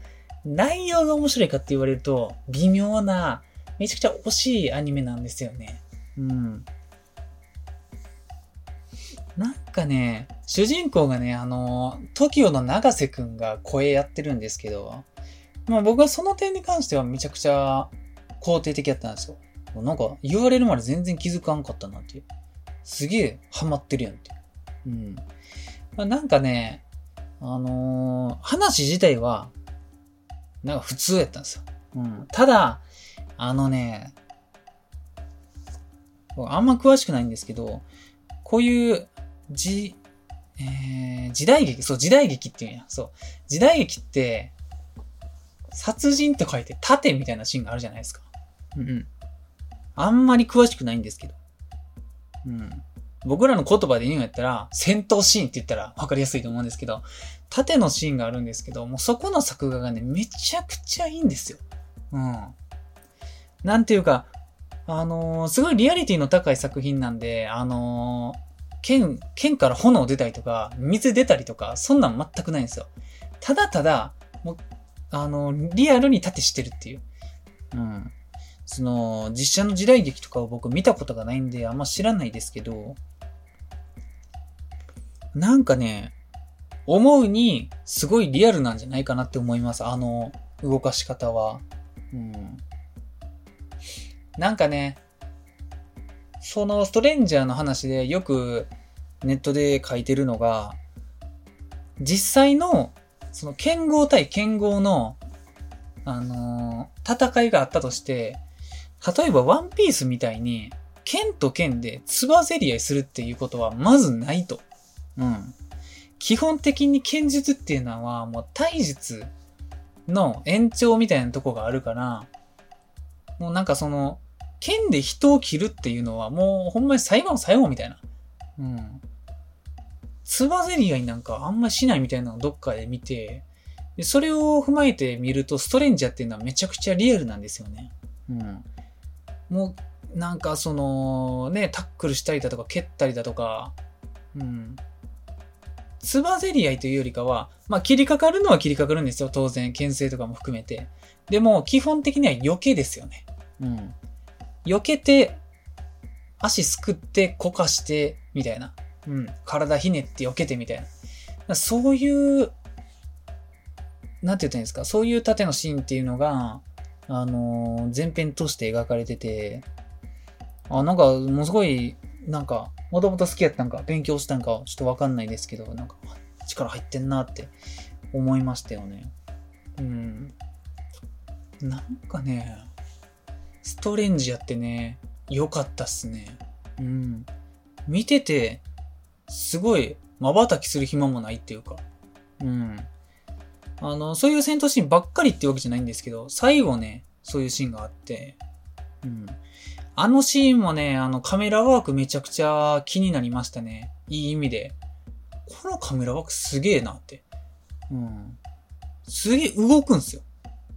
内容が面白いかって言われると、微妙な、めちゃくちゃ惜しいアニメなんですよね。うん。なんかね、主人公がね、あの、トキオ の長瀬くんが声やってるんですけど、まあ僕はその点に関してはめちゃくちゃ肯定的だったんですよ。なんか言われるまで全然気づかんかったなっていう。すげえハマってるやんって。うん。まあ、なんかね、あのー、話自体は、なんか普通やったんですよ。うん。ただ、あのね、あんま詳しくないんですけど、こういう、じ、えー、時代劇、そう、時代劇っていうんや。そう。時代劇って、殺人と書いて盾みたいなシーンがあるじゃないですか。うんうん。あんまり詳しくないんですけど。うん。僕らの言葉で言うんやったら、戦闘シーンって言ったら分かりやすいと思うんですけど、縦のシーンがあるんですけど、もうそこの作画がね、めちゃくちゃいいんですよ。うん。なんていうか、あのー、すごいリアリティの高い作品なんで、あのー、剣、剣から炎出たりとか、水出たりとか、そんなん全くないんですよ。ただただ、もう、あの、リアルに盾してるっていう。うん。その、実写の時代劇とかを僕見たことがないんで、あんま知らないですけど、なんかね、思うに、すごいリアルなんじゃないかなって思います。あの、動かし方は。うん。なんかね、そのストレンジャーの話でよくネットで書いてるのが、実際のその剣豪対剣豪のあのー、戦いがあったとして、例えばワンピースみたいに剣と剣でつばぜり合いするっていうことはまずないと。うん。基本的に剣術っていうのはもう体術の延長みたいなとこがあるから、もうなんかその剣で人を切るっていうのはもうほんまに最後の最後みたいな。うん。つばぜり合いなんかあんましないみたいなのをどっかで見て、でそれを踏まえてみるとストレンジャーっていうのはめちゃくちゃリアルなんですよね。うん。もうなんかそのね、タックルしたりだとか蹴ったりだとか、うん。つばぜり合いというよりかは、まあ切りかかるのは切りかかるんですよ。当然、牽制とかも含めて。でも基本的には避けですよね。うん。避けて、足すくって、こかして、みたいな。うん。体ひねって避けて、みたいな。そういう、なんて言ったらいいんですか。そういう盾のシーンっていうのが、あのー、前編として描かれてて、あ、なんか、ものすごい、なんか、もともと好きやったんか、勉強したんか、ちょっとわかんないですけど、なんか、力入ってんなって思いましたよね。うん。なんかね、ストレンジャーってね、良かったっすね。うん。見てて、すごい、瞬きする暇もないっていうか。うん。あの、そういう戦闘シーンばっかりってわけじゃないんですけど、最後ね、そういうシーンがあって。うん。あのシーンもね、あの、カメラワークめちゃくちゃ気になりましたね。いい意味で。このカメラワークすげえなって。うん。すげえ動くんすよ。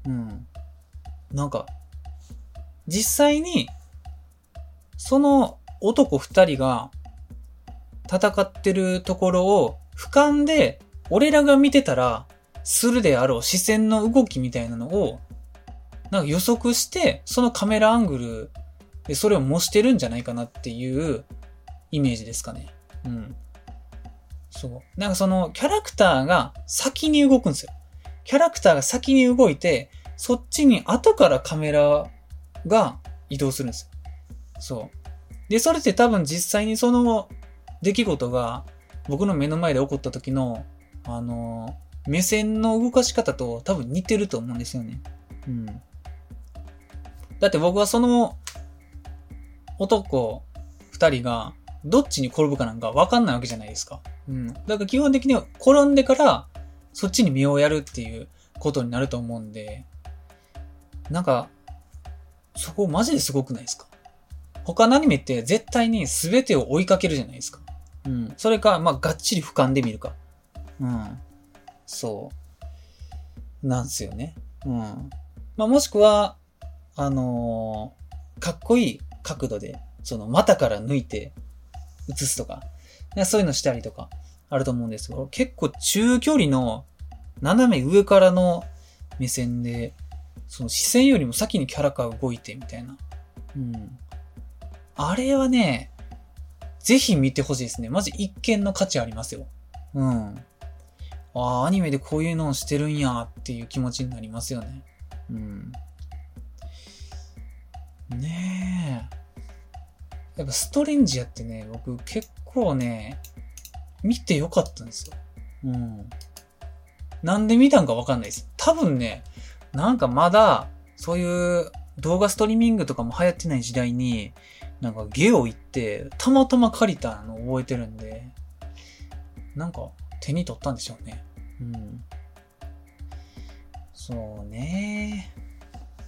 うん。なんか、実際に、その男二人が戦ってるところを俯瞰で、俺らが見てたらするであろう視線の動きみたいなのをなんか予測して、そのカメラアングルでそれを模してるんじゃないかなっていうイメージですかね。うん。そう。なんかそのキャラクターが先に動くんですよ。キャラクターが先に動いて、そっちに後からカメラが移動するんですよ。そう。で、それって多分実際にその出来事が僕の目の前で起こった時の、あのー、目線の動かし方と多分似てると思うんですよね。うん。だって僕はその男二人がどっちに転ぶかなんか分かんないわけじゃないですか。うん。だから基本的には転んでからそっちに目をやるっていうことになると思うんで、なんか、そこマジですごくないですか？他のアニメって絶対に全てを追いかけるじゃないですか。うん。それか、まあ、がっちり俯瞰で見るか。うん。そう。なんすよね。うん。まあ、もしくは、あのー、かっこいい角度で、その股から抜いて映すとか、そういうのしたりとか、あると思うんですけど、結構中距離の斜め上からの目線で、その視線よりも先にキャラが動いてみたいな。うん。あれはね、ぜひ見てほしいですね。マジ一見の価値ありますよ。うん。ああ、アニメでこういうのをしてるんやっていう気持ちになりますよね。うん。ねえ。やっぱストレンジャーってね、僕結構ね、見てよかったんですよ。うん。なんで見たんかわかんないです。多分ね、なんかまだ、そういう動画ストリーミングとかも流行ってない時代に、なんかゲオ行って、たまたま借りたのを覚えてるんで、なんか手に取ったんでしょうね。うん。そうね。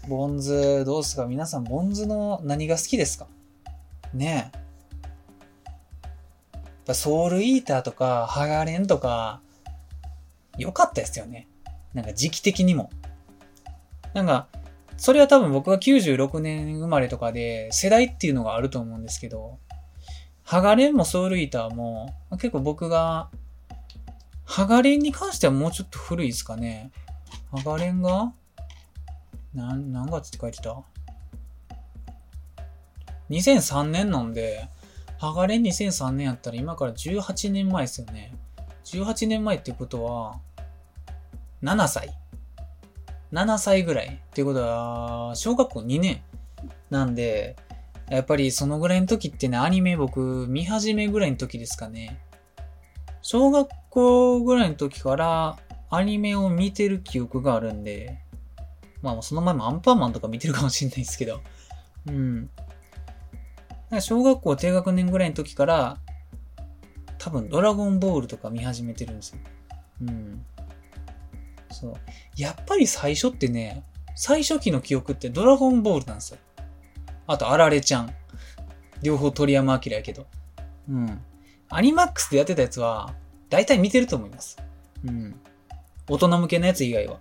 ボンズ、どうですか？皆さん、ボンズの何が好きですか？ねえ。やっぱソウルイーターとか、ハガレンとか、良かったですよね。なんか時期的にも。なんか、それは多分僕がきゅうじゅうろくねん生まれとかで世代っていうのがあると思うんですけど、ハガレンもソウルイーターも結構僕が、ハガレンに関してはもうちょっと古いですかね。ハガレンが何、何月って書いてたにせんさんねんなんで、ハガレンにせんさんねんやったら今からじゅうはちねんまえですよね。じゅうはちねんまえってことはななさい、ななさいぐらいっていうことは小学校にねんなんで、やっぱりそのぐらいの時ってね、アニメ僕見始めぐらいの時ですかね。小学校ぐらいの時からアニメを見てる記憶があるんで、まあその前もアンパンマンとか見てるかもしれないですけど、うん。小学校低学年ぐらいの時から多分ドラゴンボールとか見始めてるんですよ。うん。そう。やっぱり最初ってね、最初期の記憶ってドラゴンボールなんですよ。あとあられちゃん。両方鳥山明やけど。うん。アニマックスでやってたやつは大体見てると思います。うん。大人向けのやつ以外は。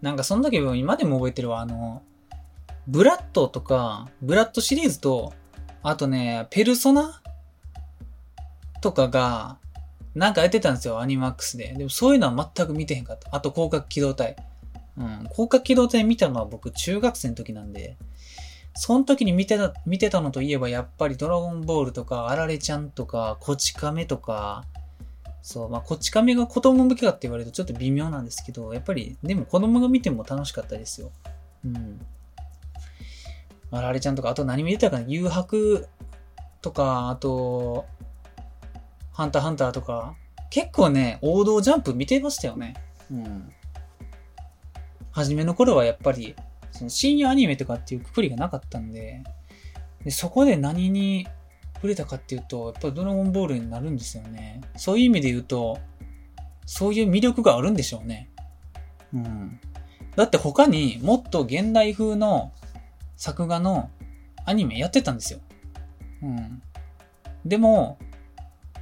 なんかその時も今でも覚えてるわ。あの、ブラッドとか、ブラッドシリーズと、あとね、ペルソナとかが、なんかやってたんですよ、アニマックスで。でもそういうのは全く見てへんかった。あと、攻殻機動隊。うん、攻殻機動隊見たのは僕、中学生の時なんで、その時に見てた、見てたのといえば、やっぱりドラゴンボールとか、あられちゃんとか、こち亀とか、そう、まあ、こち亀が子供向けかって言われるとちょっと微妙なんですけど、やっぱり、でも子供が見ても楽しかったですよ。うん。あられちゃんとか、あと何見てたかな、誘白とか、あと、ハンターハンターとか、結構ね、王道ジャンプ見てましたよね。うん。初めの頃はやっぱり、その深夜アニメとかっていうくくりがなかったんで、で、そこで何に触れたかっていうと、やっぱりドラゴンボールになるんですよね。そういう意味で言うと、そういう魅力があるんでしょうね。うん。だって他にもっと現代風の作画のアニメやってたんですよ。うん。でも、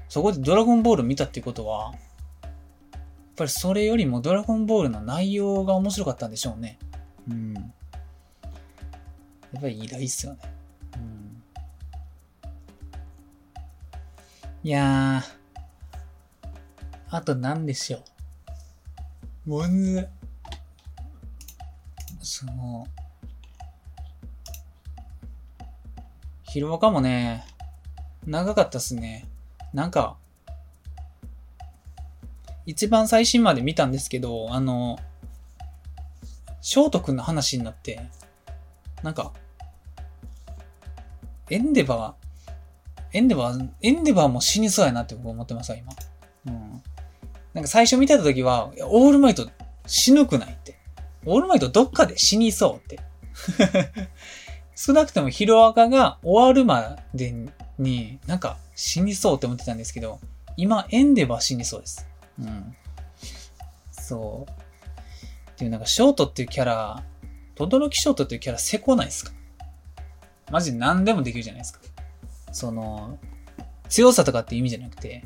そこでドラゴンボール見たっていうことは、やっぱりそれよりもドラゴンボールの内容が面白かったんでしょうね。うん。やっぱり偉大っすよね。うん。いやー、あと何でしょう。もず、その、ヒロアカもね、長かったっすね。なんか、一番最新まで見たんですけど、あの、翔斗くんの話になって、なんか、エンデバー、エンデバー、エンデバーも死にそうやなって僕思ってますわ、今。うん。なんか最初見てた時は、オールマイト死ぬくないって。オールマイトどっかで死にそうって。少なくともヒロアカが終わるまでに、なんか、死にそうって思ってたんですけど、今エンデバー死にそうです。うん。そう。っていうなんかショートっていうキャラ、轟ショートっていうキャラせこないですか？マジで何でもできるじゃないですか。その強さとかっていう意味じゃなくて、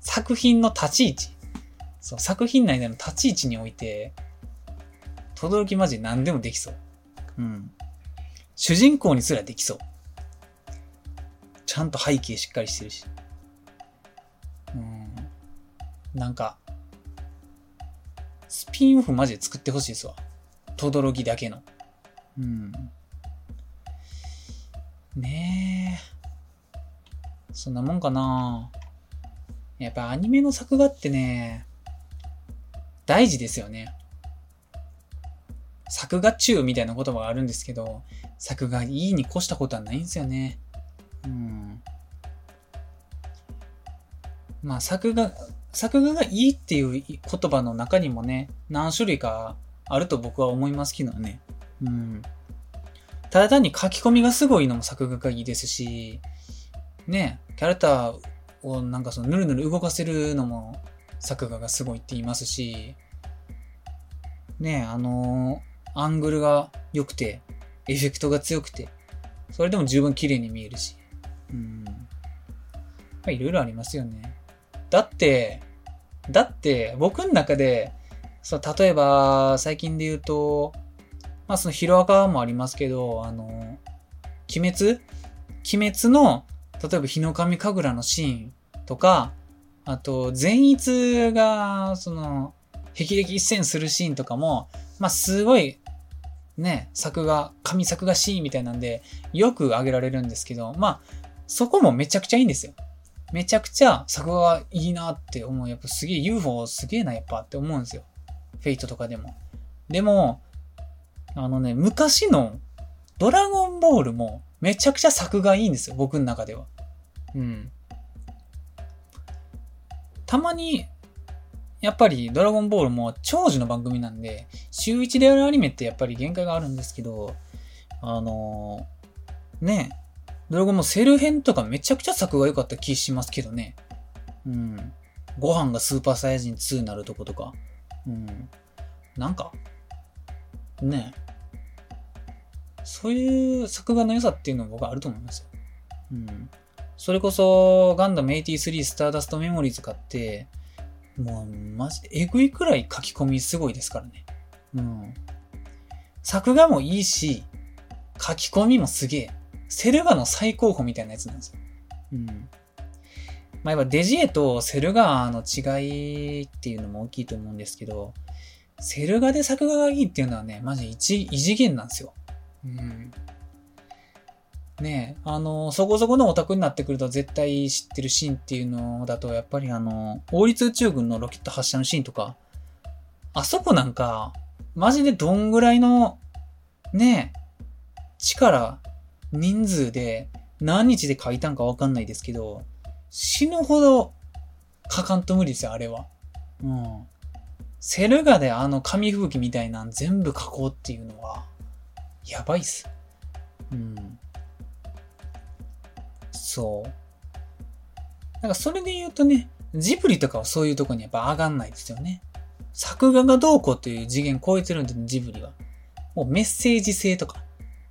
作品の立ち位置、そう作品内での立ち位置において、轟マジで何でもできそう。うん。主人公にすらできそう。ちゃんと背景しっかりしてるし、うん、なんかスピンオフマジで作ってほしいですわ、轟だけの、うん、ねえ、そんなもんかな。やっぱアニメの作画ってね、大事ですよね。作画中みたいな言葉があるんですけど、作画いいに越したことはないんですよね。うん、まあ作画、作画がいいっていう言葉の中にもね、何種類かあると僕は思いますけどね。うん。ただ単に書き込みがすごいのも作画がいいですし、ね、キャラクターをなんかそのぬるぬる動かせるのも作画がすごいって言いますし、ね、あのー、アングルが良くて、エフェクトが強くて、それでも十分綺麗に見えるし。うん。まあ、いろいろありますよね。だって、だって、僕の中で、そう、例えば、最近で言うと、まあ、その、ヒロアカもありますけど、あの、鬼滅鬼滅の例えば日の神神楽のシーンとか、あと善逸がその霹靂一閃するシーンとかも、まあすごいね、作画、神作画シーンみたいなんでよく挙げられるんですけど、まあそこもめちゃくちゃいいんですよ。めちゃくちゃ作画がいいなって思う。やっぱすげえ ユーフォー すげえなやっぱって思うんですよ。フェイトとかでも。でもあのね、昔のドラゴンボールもめちゃくちゃ作画いいんですよ、僕の中では。うん。たまにやっぱりドラゴンボールも長寿の番組なんで、週一でやるアニメってやっぱり限界があるんですけど、あのー、ね、ドラゴンもセル編とかめちゃくちゃ作画良かった気しますけどね。うん。ご飯がスーパーサイヤ人ツーになるとことか。うん。なんか、ね、そういう作画の良さっていうのが僕はあると思いますよ。うん。それこそ、ガンダムはちじゅうさんスターダストメモリーズ買って、もうマジでえぐいくらい書き込みすごいですからね。うん。作画もいいし、書き込みもすげえ。セルガの最高峰みたいなやつなんですよ。うん。まあやっぱデジエとセルガの違いっていうのも大きいと思うんですけど、セルガで作画がいいっていうのはね、マジ一異次元なんですよ。うん。ねえ、あの、そこそこのオタクになってくると絶対知ってるシーンっていうのだと、やっぱりあの、王立宇宙軍のロケット発射のシーンとか、あそこなんか、マジでどんぐらいの、ねえ、力、人数で何日で書いたんかわかんないですけど、死ぬほど書かんと無理ですよ、あれは。うん。セルガであの紙吹雪みたいなん全部書こうっていうのは、やばいっす。うん。そう。なんかそれで言うとね、ジブリとかはそういうとこにやっぱ上がんないですよね。作画がどうこうっていう次元超えてるんで、ジブリは。もうメッセージ性とか、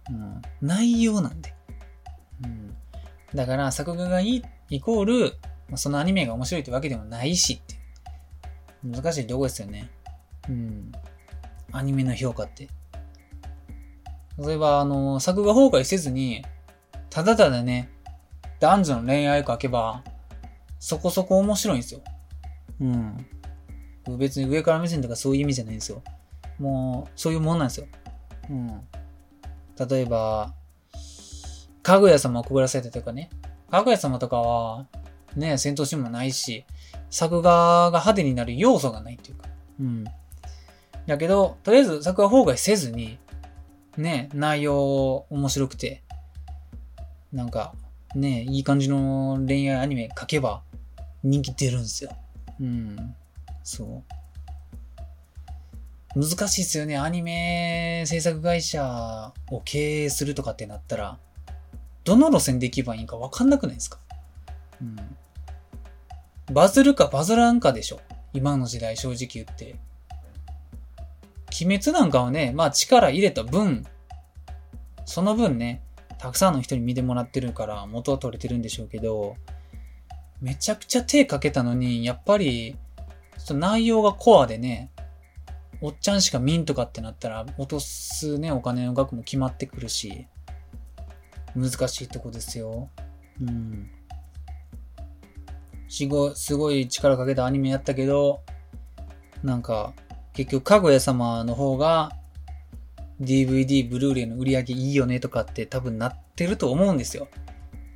うん、内容なんで。うん。だから作画がいいイコール、そのアニメが面白いってわけでもないしって。難しいとこですよね。うん。アニメの評価って。例えば、あの、作画崩壊せずに、ただただね、男女の恋愛書けば、そこそこ面白いんですよ。うん。別に上から目線とかそういう意味じゃないんですよ。もう、そういうもんなんですよ。うん。例えば、かぐや様をくぐらせたとかね。かぐや様とかは、ね、戦闘シーンもないし、作画が派手になる要素がないっていうか。うん。だけど、とりあえず作画崩壊せずに、ね、内容面白くて、なんか、ね、いい感じの恋愛アニメ書けば人気出るんですよ。うん。そう。難しいですよね。アニメ制作会社を経営するとかってなったら、どの路線で行けばいいか分かんなくないですか？うん。バズるかバズらんかでしょ。今の時代正直言って。鬼滅なんかはね、まあ力入れた分、その分ね、たくさんの人に見てもらってるから元は取れてるんでしょうけど、めちゃくちゃ手かけたのに、やっぱり、内容がコアでね、おっちゃんしか見んとかってなったら、落とすね、お金の額も決まってくるし、難しいとこですよ。うん。すごい、すごい力かけたアニメやったけど、なんか、結局、かぐや様の方が ディーブイディー、ブルーレイの売り上げいいよねとかって多分なってると思うんですよ。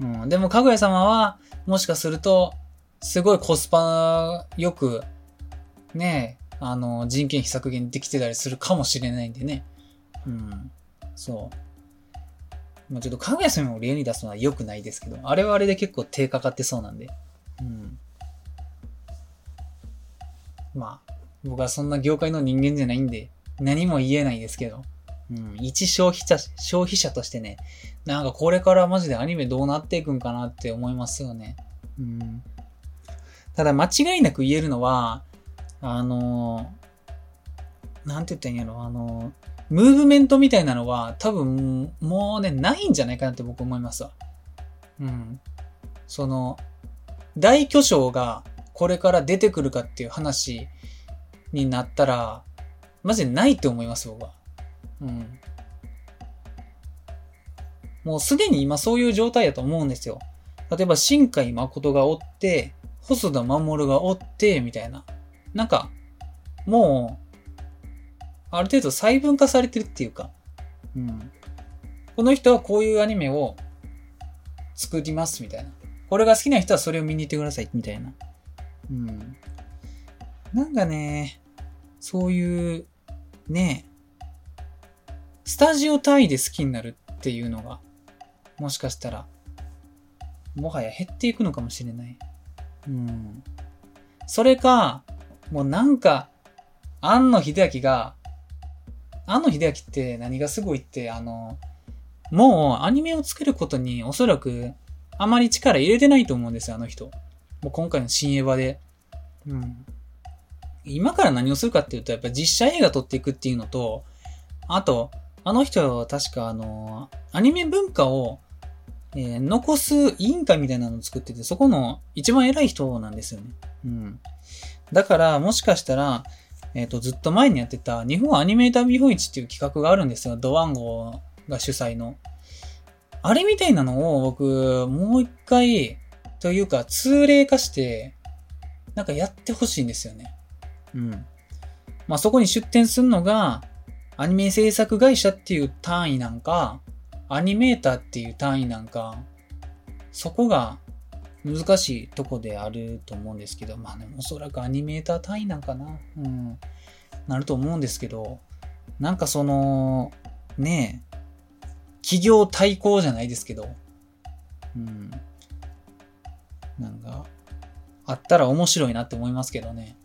うん。でも、かぐや様は、もしかすると、すごいコスパよく、ね、あの、人件費削減できてたりするかもしれないんでね。うん。そう。まあ、ちょっとかぐや様を例に出すのは良くないですけど、あれはあれで結構手かかってそうなんで。うん。まあ。僕はそんな業界の人間じゃないんで、何も言えないですけど。うん。一消費者、消費者としてね、なんかこれからマジでアニメどうなっていくんかなって思いますよね。うん。ただ間違いなく言えるのは、あの、なんて言ったんやろ、あの、ムーブメントみたいなのは多分もうね、ないんじゃないかなって僕思いますわ。うん。その、大巨匠がこれから出てくるかっていう話、になったら、マジでないと思います、僕は。うん。もうすでに今そういう状態やと思うんですよ。例えば新海誠がおって、細田守がおって、みたいな。なんか、もう、ある程度細分化されてるっていうか、うん。この人はこういうアニメを作ります、みたいな。これが好きな人はそれを見に行ってください、みたいな。うん。なんかね、そういう、ね、スタジオ単位で好きになるっていうのが、もしかしたら、もはや減っていくのかもしれない。うん。それか、もうなんか、庵野秀明が、庵野秀明って何がすごいって、あの、もうアニメを作ることにおそらくあまり力入れてないと思うんですよ、あの人。もう今回の新エヴァで。うん。今から何をするかっていうと、やっぱ実写映画撮っていくっていうのと、あと、あの人は確かあの、アニメ文化を、えー、残す委員会みたいなのを作ってて、そこの一番偉い人なんですよね。うん。だから、もしかしたら、えっと、ずっと前にやってた、日本アニメーター見本市っていう企画があるんですよ。ドワンゴが主催の。あれみたいなのを僕、もう一回、というか、通例化して、なんかやってほしいんですよね。うん。まあ、そこに出展するのが、アニメ制作会社っていう単位なんか、アニメーターっていう単位なんか、そこが難しいとこであると思うんですけど、まあね、おそらくアニメーター単位なんかな、うん、なると思うんですけど、なんかその、ねえ、企業対抗じゃないですけど、うん、なんか、あったら面白いなって思いますけどね。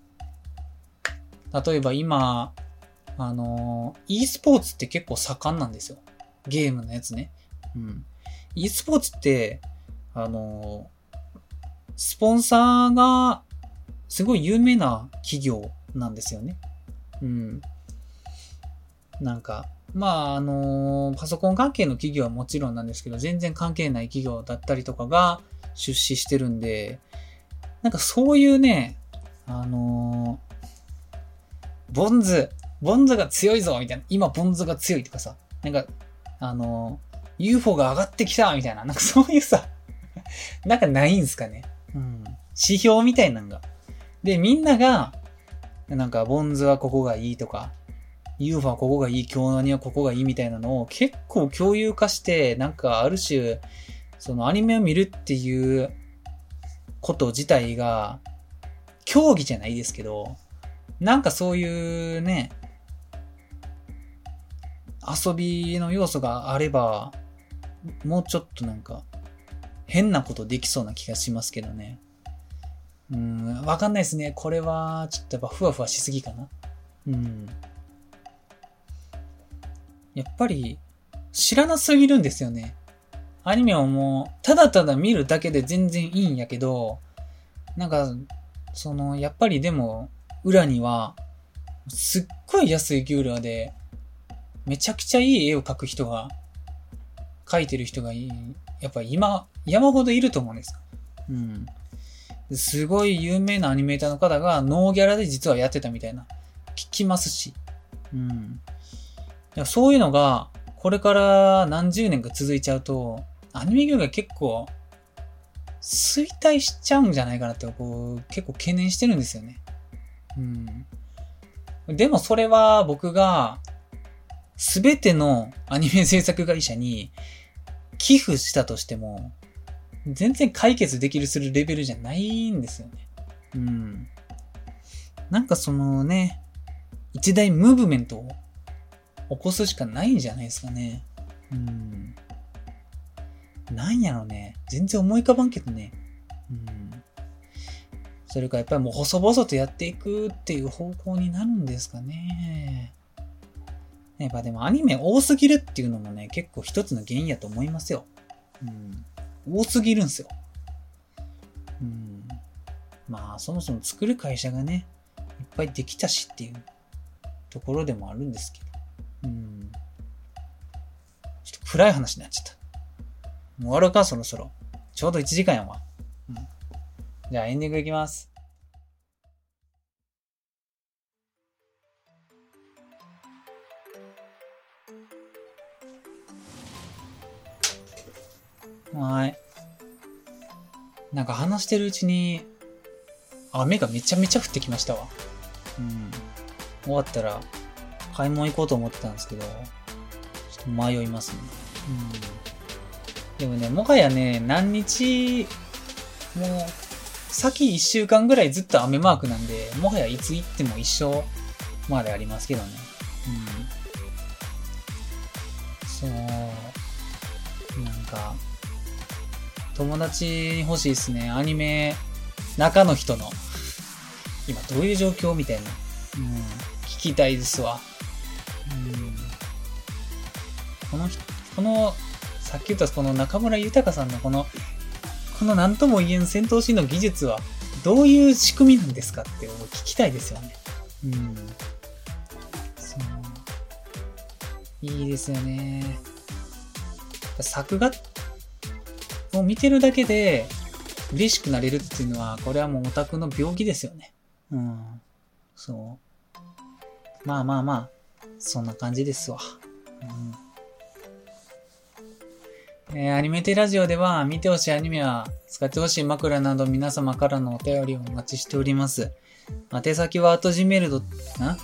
例えば今、あの、e スポーツって結構盛んなんですよ。ゲームのやつね。うん。e スポーツって、あの、スポンサーがすごい有名な企業なんですよね。うん。なんか、まあ、あの、パソコン関係の企業はもちろんなんですけど、全然関係ない企業だったりとかが出資してるんで、なんかそういうね、あの、ボンズ、ボンズが強いぞみたいな、今ボンズが強いとかさ、なんか、あの、ユーフォー が上がってきたみたいな、なんかそういうさ、なんかないんすかね。うん。指標みたいなのが。で、みんなが、なんか、ボンズはここがいいとか、ユーフォー はここがいい、京アニはここがいいみたいなのを結構共有化して、なんか、ある種、そのアニメを見るっていうこと自体が、競技じゃないですけど、なんかそういうね、遊びの要素があれば、もうちょっとなんか、変なことできそうな気がしますけどね。うん、わかんないですね。これは、ちょっとやっぱふわふわしすぎかな。うん。やっぱり、知らなすぎるんですよね。アニメをもう、ただただ見るだけで全然いいんやけど、なんか、その、やっぱりでも、裏には、すっごい安い給料で、めちゃくちゃいい絵を描く人が、描いてる人がいい、やっぱ今、山ほどいると思うんです。うん。すごい有名なアニメーターの方がノーギャラで実はやってたみたいな、聞きますし。うん。そういうのが、これから何十年か続いちゃうと、アニメ業界結構、衰退しちゃうんじゃないかなって、こう、結構懸念してるんですよね。うん。でもそれは僕が、すべてのアニメ制作会社に寄付したとしても、全然解決できるするレベルじゃないんですよね。うん。なんかそのね、一大ムーブメントを起こすしかないんじゃないですかね。うん。なんやろね。全然思い浮かばんけどね。うん。それかやっぱりもう細々とやっていくっていう方向になるんですかね。やっぱでもアニメ多すぎるっていうのもね、結構一つの原因やと思いますよ。うん。多すぎるんすよ。うん。まあ、そもそも作る会社がね、いっぱいできたしっていうところでもあるんですけど。うん。ちょっと暗い話になっちゃった。もう終わろうか、そろそろ。ちょうどいちじかんやわ。うん。じゃあエンディングいきます。はい。なんか話してるうちに雨がめちゃめちゃ降ってきましたわ。うん。終わったら買い物行こうと思ってたんですけど、ちょっと迷いますね。うん。でもね、もはやね、何日もう先いっしゅうかんぐらいずっと雨マークなんで、もはやいつ行っても一緒までありますけどね。うん。そう。なんか友達欲しいですね。アニメ中の人の今どういう状況みたいな、うん、聞きたいですわ。うん、このこのさっき言ったこの中村豊さんのこのこの何とも言えん戦闘シーンの技術はどういう仕組みなんですかって聞きたいですよね。うん、そういいですよね。作画を見てるだけで嬉しくなれるっていうのは、これはもうオタクの病気ですよね。うん。そう。まあまあまあ、そんな感じですわ。うん。えー、アニメテラジオでは見てほしいアニメは使ってほしい枕など皆様からのお便りをお待ちしております。宛先は アットジーメール な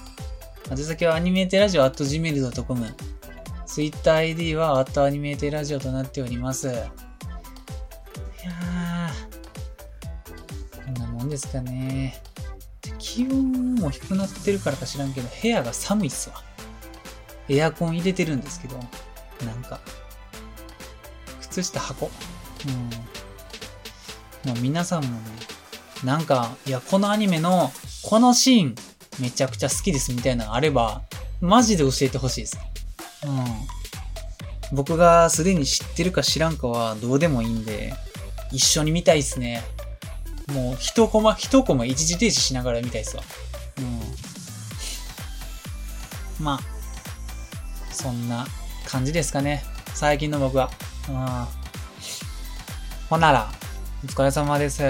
宛先はアニメテラジオ アットジーメールドットコム。Twitter アイディー は アット アニメテラジオとなっております。いやー、こんなもんですかね。気温も低くなってるからか知らんけど、部屋が寒いっすわ。エアコン入れてるんですけど、なんか靴下箱、うん、もう皆さんもね、なんかいやこのアニメのこのシーンめちゃくちゃ好きですみたいなのあればマジで教えてほしいですね。うん、僕がすでに知ってるか知らんかはどうでもいいんで。一緒に見たいっすね。もう一コマ一コマ一時停止しながら見たいっすわ。うん。まあそんな感じですかね。最近の僕は。うん。ほならお疲れ様です。